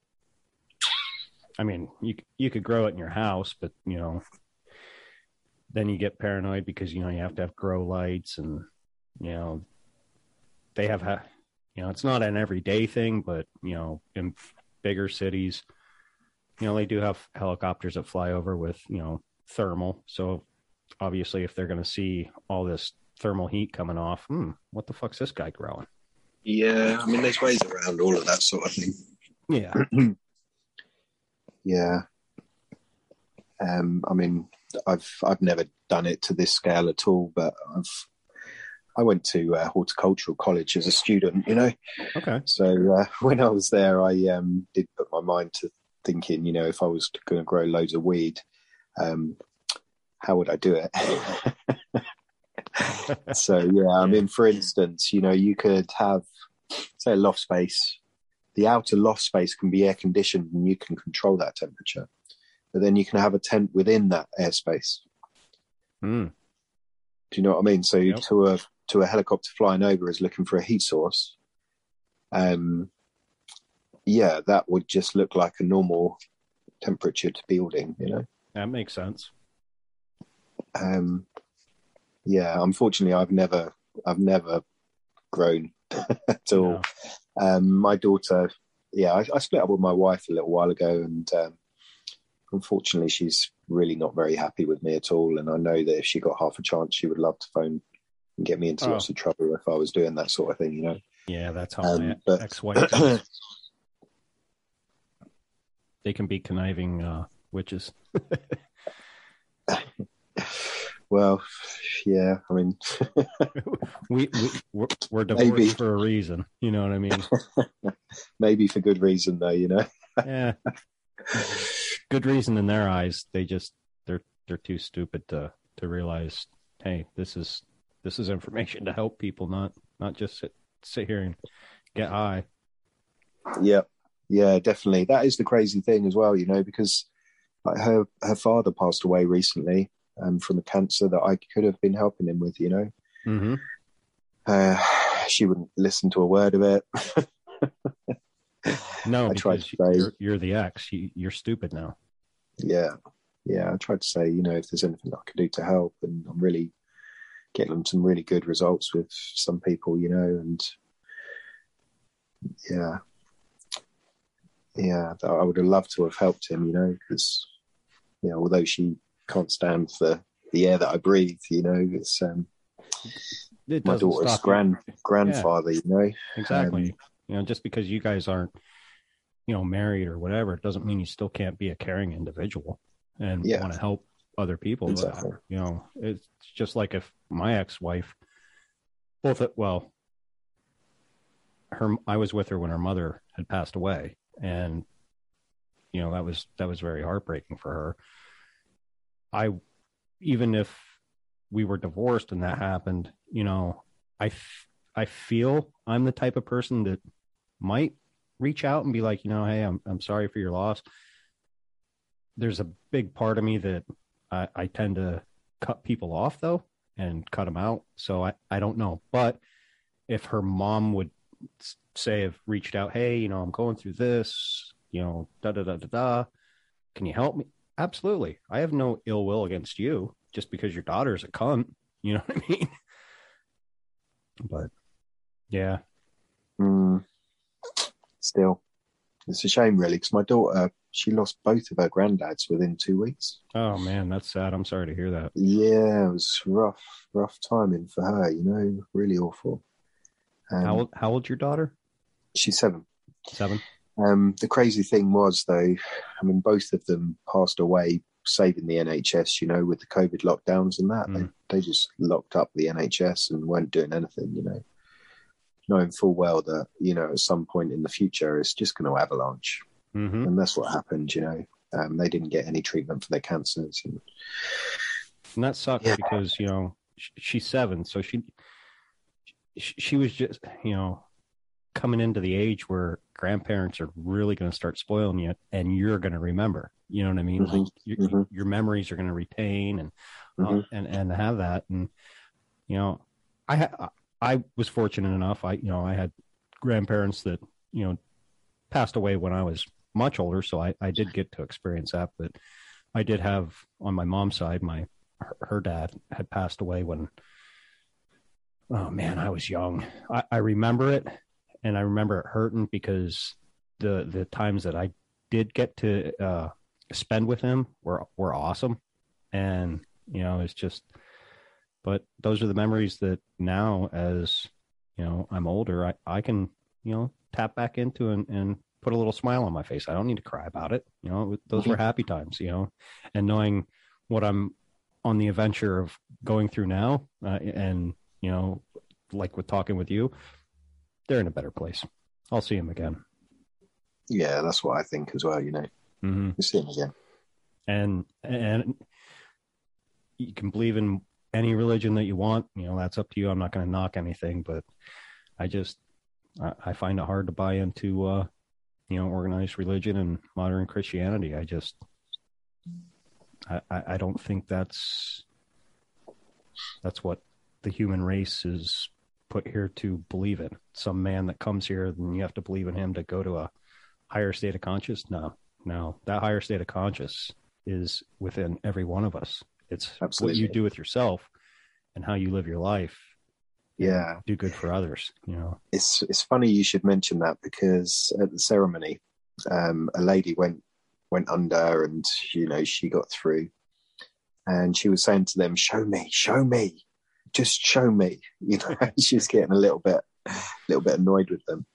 I mean, you could grow it in your house, but then you get paranoid because you have to have grow lights, and they have it's not an everyday thing, but in bigger cities, they do have helicopters that fly over with thermal. So obviously, if they're going to see all this thermal heat coming off, what the fuck's this guy growing? Yeah, I mean, there's ways around all of that sort of thing. Yeah. Yeah. I mean, I've never done it to this scale at all, but I went to horticultural college as a student, Okay. So when I was there, I did put my mind to thinking, if I was going to grow loads of weed, how would I do it? So, yeah, I mean, for instance, you could have, say, a loft space. The outer loft space can be air conditioned and you can control that temperature. But then you can have a tent within that airspace. Mm. Do you know what I mean? So yep. to a helicopter flying over is looking for a heat source. Yeah, that would just look like a normal temperature to building, That makes sense. Yeah, unfortunately, I've never grown at all. No. My daughter, I split up with my wife a little while ago, and unfortunately, she's really not very happy with me at all. And I know that if she got half a chance, she would love to phone and get me into lots of trouble if I was doing that sort of thing, Yeah, that's how my ex-wife does. They can be conniving witches. Well, yeah, I mean, we're divorced maybe. For a reason, you know what I mean? Maybe for good reason, though, Yeah, good reason in their eyes. They just they're too stupid to realize. Hey, this is information to help people, not just sit here and get high. Yeah, yeah, definitely. That is the crazy thing as well, because like her father passed away recently. From the cancer that I could have been helping him with, Mm-hmm. She wouldn't listen to a word of it. No, I tried to say, you're the ex. You're stupid now. Yeah. Yeah, I tried to say, if there's anything I could do to help, and I'm really getting them some really good results with some people, and yeah. Yeah, I would have loved to have helped him, because, although she can't stand the air that I breathe, It's it my daughter's grandfather, Exactly. Just because you guys aren't, married or whatever, it doesn't mean you still can't be a caring individual and want to help other people. Exactly. It's just like if my ex-wife, I was with her when her mother had passed away, and that was very heartbreaking for her. Even if we were divorced and that happened, I feel I'm the type of person that might reach out and be like, hey, I'm sorry for your loss. There's a big part of me that I tend to cut people off though and cut them out. So I don't know, but if her mom would say, have reached out, hey, I'm going through this, can you help me? Absolutely. I have no ill will against you just because your daughter's a cunt. You know what I mean? But, yeah. Mm. Still, it's a shame, really, because my daughter, she lost both of her granddads within 2 weeks. Oh, man, that's sad. I'm sorry to hear that. Yeah, it was rough timing for her, really awful. How old's your daughter? She's 7. 7? The crazy thing was, though, I mean, both of them passed away saving the NHS, you know, with the COVID lockdowns and that. They just locked up the NHS and weren't doing anything, you know, knowing full well that, you know, at some point in the future, it's just going to avalanche. Mm-hmm. And that's what happened, you know. They didn't get any treatment for their cancers. And that sucks because, you know, she's seven. So she was just, you know, coming into the age where grandparents are really going to start spoiling you, and you're going to remember, you know what I mean? Mm-hmm. Like your memories are going to retain and have that. And, you know, I was fortunate enough. I had grandparents that, you know, passed away when I was much older. So I did get to experience that, but I did have on my mom's side, her dad had passed away when, oh man, I was young. I remember it. And I remember it hurting because the times that I did get to spend with him were awesome. And, you know, it's just, but those are the memories that now, as, you know, I'm older, I can, you know, tap back into and put a little smile on my face. I don't need to cry about it. You know, those were happy times, you know, and knowing what I'm on the adventure of going through now and, you know, like with talking with you, they're in a better place. I'll see him again. Yeah, that's what I think as well, you know. Mm-hmm. We'll see him again. And you can believe in any religion that you want. You know, that's up to you. I'm not going to knock anything, but I find it hard to buy into, you know, organized religion and modern Christianity. I don't think that's what the human race is put here to believe in. Some man that comes here, then you have to believe in him to go to a higher state of conscious. No, that higher state of conscious is within every one of us. It's Absolutely. What you do with yourself and how you live your life. Yeah. Do good for others. You know, it's funny you should mention that, because at the ceremony, a lady went under and, you know, she got through and she was saying to them, show me. Just show me, you know. She's getting a little bit annoyed with them.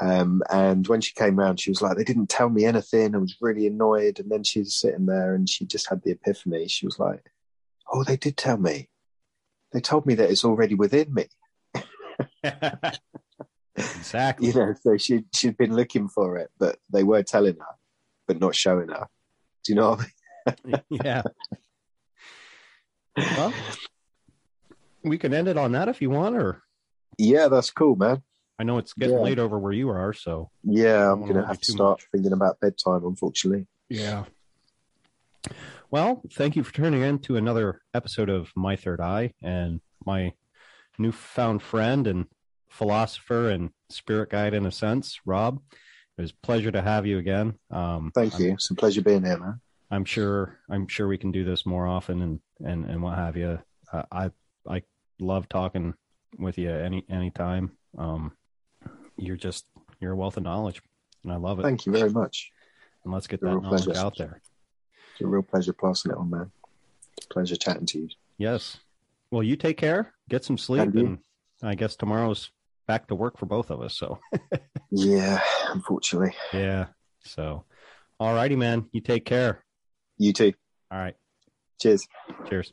And when she came round, she was like, they didn't tell me anything. I was really annoyed. And then she's sitting there and she just had the epiphany. She was like, oh, they did tell me. They told me that it's already within me. Exactly. You know, so she'd been looking for it, but they were telling her, but not showing her. Do you know what I mean? Yeah. Well, we can end it on that if you want, or... Yeah, that's cool, man. I know it's getting late over where you are, so... Yeah, I'm going to have to start thinking about bedtime, unfortunately. Yeah. Well, thank you for tuning in to another episode of My Third Eye, and my newfound friend and philosopher and spirit guide, in a sense, Rob. It was a pleasure to have you again. Thank you. It's a pleasure being here, man. I'm sure we can do this more often and what have you. I love talking with you any time. You're a wealth of knowledge, and I love it. Thank you very much. And let's get that knowledge out there. It's a real pleasure passing it on, man. It's a pleasure chatting to you. Yes. Well, you take care, get some sleep, and I guess tomorrow's back to work for both of us. So yeah, unfortunately. Yeah. So, all righty, man. You take care. You too. All right. Cheers. Cheers.